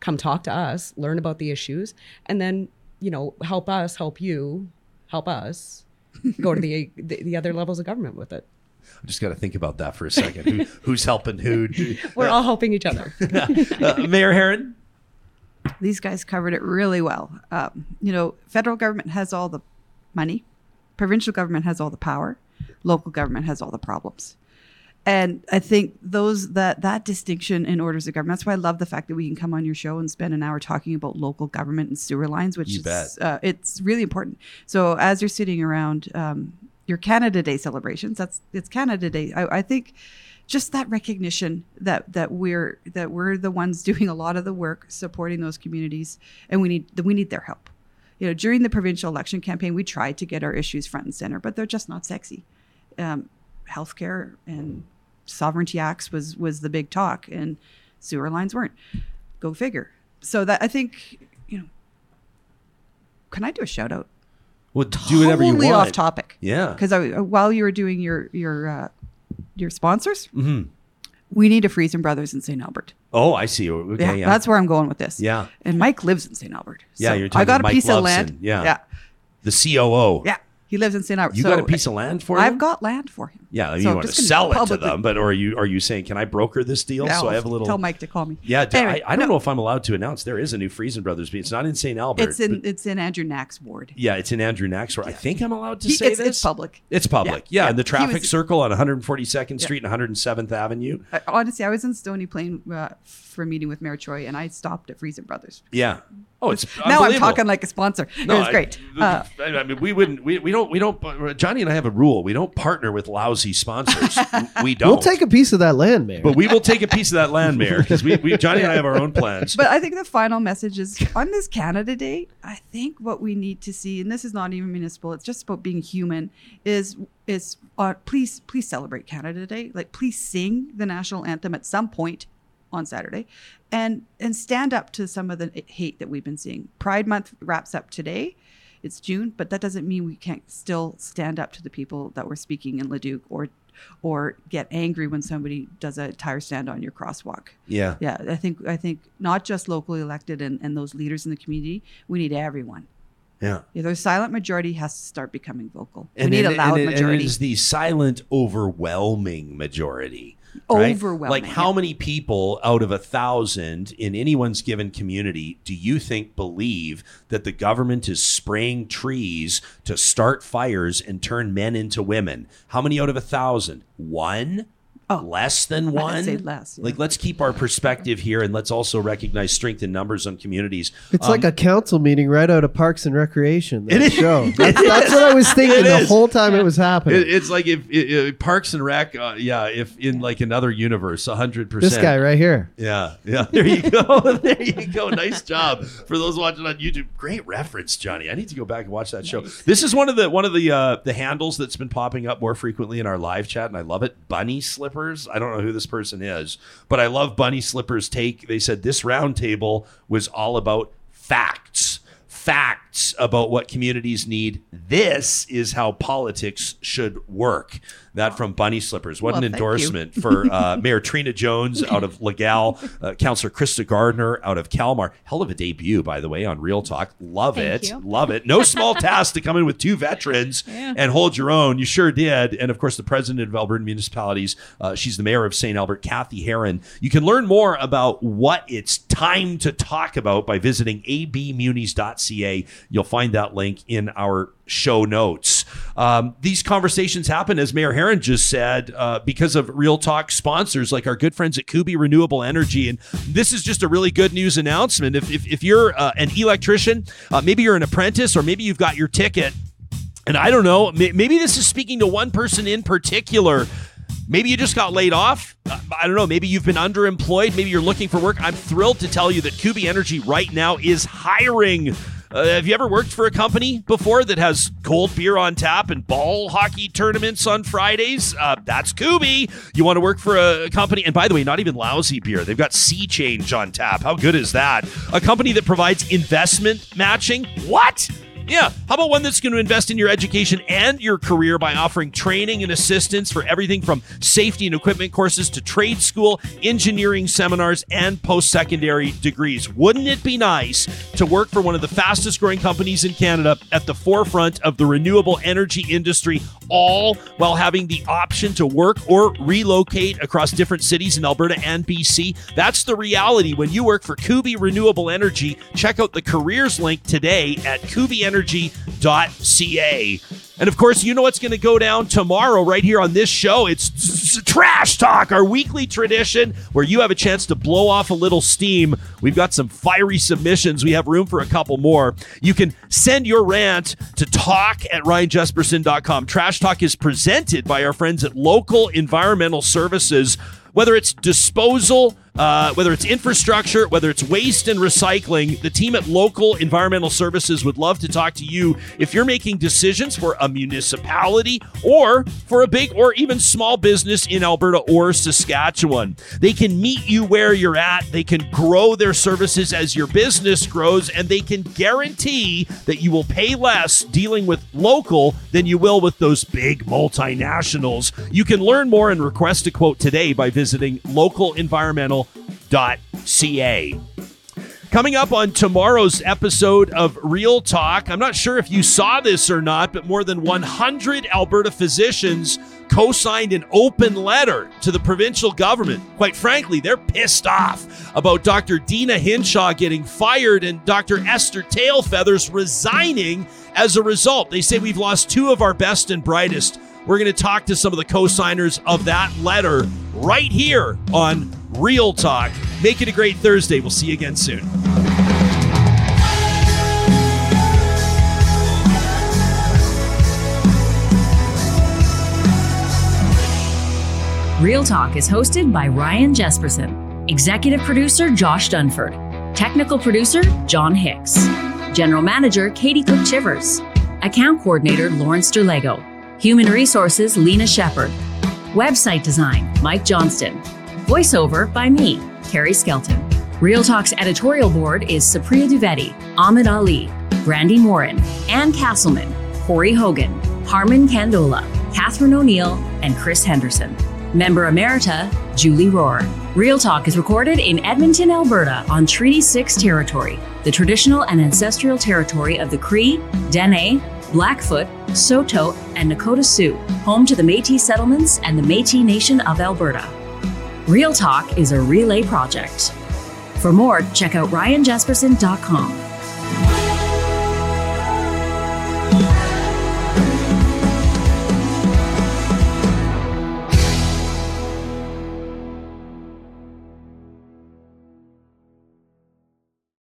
Come talk to us, learn about the issues, and then, you know, help us, help you, help us go to the, the the other levels of government with it. I just got to think about that for a second. Who, who's helping who? We're all helping each other. uh, Mayor Heron? These guys covered it really well. Um, you know, federal government has all the money, provincial government has all the power, local government has all the problems. And I think those that that distinction in orders of government, that's why I love the fact that we can come on your show and spend an hour talking about local government and sewer lines, which you is uh, it's really important. So as you're sitting around um, your Canada Day celebrations, that's it's Canada Day. I, I think just that recognition that that we're that we're the ones doing a lot of the work, supporting those communities, and we need we need their help. You know, during the provincial election campaign, we tried to get our issues front and center, but they're just not sexy. Um, healthcare and sovereignty acts was was the big talk, and sewer lines weren't. Go figure. So that I think, you know, can I do a shout out? Well, totally do whatever you want. Off topic. Yeah. Because while you were doing your your uh, your sponsors, mm-hmm. we need a Friesen Brothers in Saint Albert. Oh, I see. Okay, yeah, yeah, that's where I'm going with this. Yeah. And Mike lives in Saint Albert. So yeah, you're talking. I got Mike a piece Loveson. Of land. Yeah. Yeah. The C O O. Yeah. He lives in Saint Albert. You so got a piece of land for him? I've got land for him. Yeah, you so want to sell it to them, but or are you are you saying, can I broker this deal? No, so I have a little. Tell Mike to call me. Yeah, anyway, I, I don't no. know if I'm allowed to announce there is a new Friesen Brothers. But it's not in Saint Albert. It's in it's in Andrew Knack's ward. Yeah, it's in Andrew Knack's ward. Yeah. I think I'm allowed to he, say it's, this. It's public. It's public. Yeah, yeah, yeah. In the traffic was, circle on one forty-second yeah. Street and one oh seventh Avenue. I, honestly, I was in Stony Plain uh, for a meeting with Mayor Troy, and I stopped at Friesen Brothers. Yeah. Oh, it's now I'm talking like a sponsor. No, it was great. I, uh, I mean, we wouldn't. We, we don't. We don't. Johnny and I have a rule. We don't partner with lousy sponsors. We don't. We'll take a piece of that land, Mayor. But we will take a piece of that land, Mayor, because we, we, Johnny and I have our own plans. But I think the final message is on this Canada Day. I think what we need to see, and this is not even municipal. It's just about being human. Is is uh, please please celebrate Canada Day. Like please sing the national anthem at some point on Saturday, and and stand up to some of the hate that we've been seeing. Pride Month wraps up today. It's June, but that doesn't mean we can't still stand up to the people that were speaking in Leduc, or or get angry when somebody does a tire stand on your crosswalk. Yeah. Yeah, I think I think not just locally elected and, and those leaders in the community, we need everyone. Yeah. yeah. The silent majority has to start becoming vocal. We and need it, a loud and it, majority. And it is the silent overwhelming majority. Right? Overwhelming. Like how many people out of a thousand in anyone's given community do you think believe that the government is spraying trees to start fires and turn men into women? How many out of a thousand? One? Oh, less than one? I'd say less. Yeah. Like, let's keep our perspective here, and let's also recognize strength in numbers on communities. It's um, like a council meeting right out of Parks and Recreation. That it show. Is. That's, that's what I was thinking it the is. Whole time yeah. it was happening. It, it's like if, if Parks and Rec, uh, yeah, if in like another universe, one hundred percent. This guy right here. Yeah, yeah. There you go. There you go. Nice job. For those watching on YouTube, great reference, Johnny. I need to go back and watch that nice. Show. This is one of the one of the uh, the handles that's been popping up more frequently in our live chat, and I love it. Bunny Slipper. I don't know who this person is, but I love Bunny Slipper's take. They said this roundtable was all about facts, facts about what communities need. This is how politics should work. That from Bunny Slippers. What well, an endorsement for uh, Mayor Trina Jones out of Legal, uh, Councillor Krista Gardner out of Calmar. Hell of a debut, by the way, on Real Talk. Love Thank it. You. Love it. No small task to come in with two veterans yeah. and hold your own. You sure did. And, of course, the president of Alberta Municipalities. Uh, she's the mayor of Saint Albert, Cathy Heron. You can learn more about what it's time to talk about by visiting a b munis dot c a. You'll find that link in our show notes. Um, these conversations happen, as Mayor Heron just said, uh, because of Real Talk sponsors like our good friends at Kubi Renewable Energy. And this is just a really good news announcement. If, if, if you're uh, an electrician, uh, maybe you're an apprentice, or maybe you've got your ticket, and I don't know, maybe this is speaking to one person in particular. Maybe you just got laid off. I don't know. Maybe you've been underemployed. Maybe you're looking for work. I'm thrilled to tell you that Kubi Energy right now is hiring. Uh, have you ever worked for a company before that has cold beer on tap and ball hockey tournaments on Fridays? Uh, that's Kubi. You want to work for a company, and by the way, not even lousy beer. They've got Sea Change on tap. How good is that? A company that provides investment matching? What? Yeah. How about one that's going to invest in your education and your career by offering training and assistance for everything from safety and equipment courses to trade school, engineering seminars, and post-secondary degrees? Wouldn't it be nice to work for one of the fastest growing companies in Canada at the forefront of the renewable energy industry, all while having the option to work or relocate across different cities in Alberta and B C? That's the reality when you work for Kubi Renewable Energy. Check out the careers link today at kubi energy dot c a. And of course, you know what's going to go down tomorrow right here on this show. It's Trash Talk, our weekly tradition where you have a chance to blow off a little steam. We've got some fiery submissions. We have room for a couple more. You can send your rant to talk at ryan jespersen dot com. Trash Talk is presented by our friends at Local Environmental Services. Whether it's disposal, uh, whether it's infrastructure, whether it's waste and recycling, the team at Local Environmental Services would love to talk to you if you're making decisions for a municipality or for a big or even small business in Alberta or Saskatchewan. They can meet you where you're at. They can grow their services as your business grows, and they can guarantee that you will pay less dealing with local than you will with those big multinationals. You can learn more and request a quote today by visiting local environmental dot c a. Coming up on tomorrow's episode of Real Talk, I'm not sure if you saw this or not, but more than one hundred Alberta physicians co-signed an open letter to the provincial government. Quite frankly, they're pissed off about Doctor Dina Hinshaw getting fired and Doctor Esther Tailfeathers resigning as a result. They say we've lost two of our best and brightest. We're going to talk to some of the co-signers of that letter right here on Real Talk. Make it a great Thursday. We'll see you again soon. Real Talk is hosted by Ryan Jespersen. Executive producer, Josh Dunford. Technical producer, John Hicks. General manager, Katie Cook-Chivers. Account coordinator, Lauren Sterlego. Human resources, Lena Shepard. Website design, Mike Johnston. Voiceover by me, Carrie Skelton. Real Talk's editorial board is Supriya Dwivedi, Ahmed Ali, Brandy Morin, Ann Castleman, Corey Hogan, Harman Kandola, Catherine O'Neill, and Chris Henderson. Member Emerita, Julie Rohr. Real Talk is recorded in Edmonton, Alberta, on Treaty six territory, the traditional and ancestral territory of the Cree, Dene, Blackfoot, Soto, and Nakota Sioux, home to the Métis settlements and the Métis Nation of Alberta. Real Talk is a Relay project. For more, check out ryan jespersen dot com.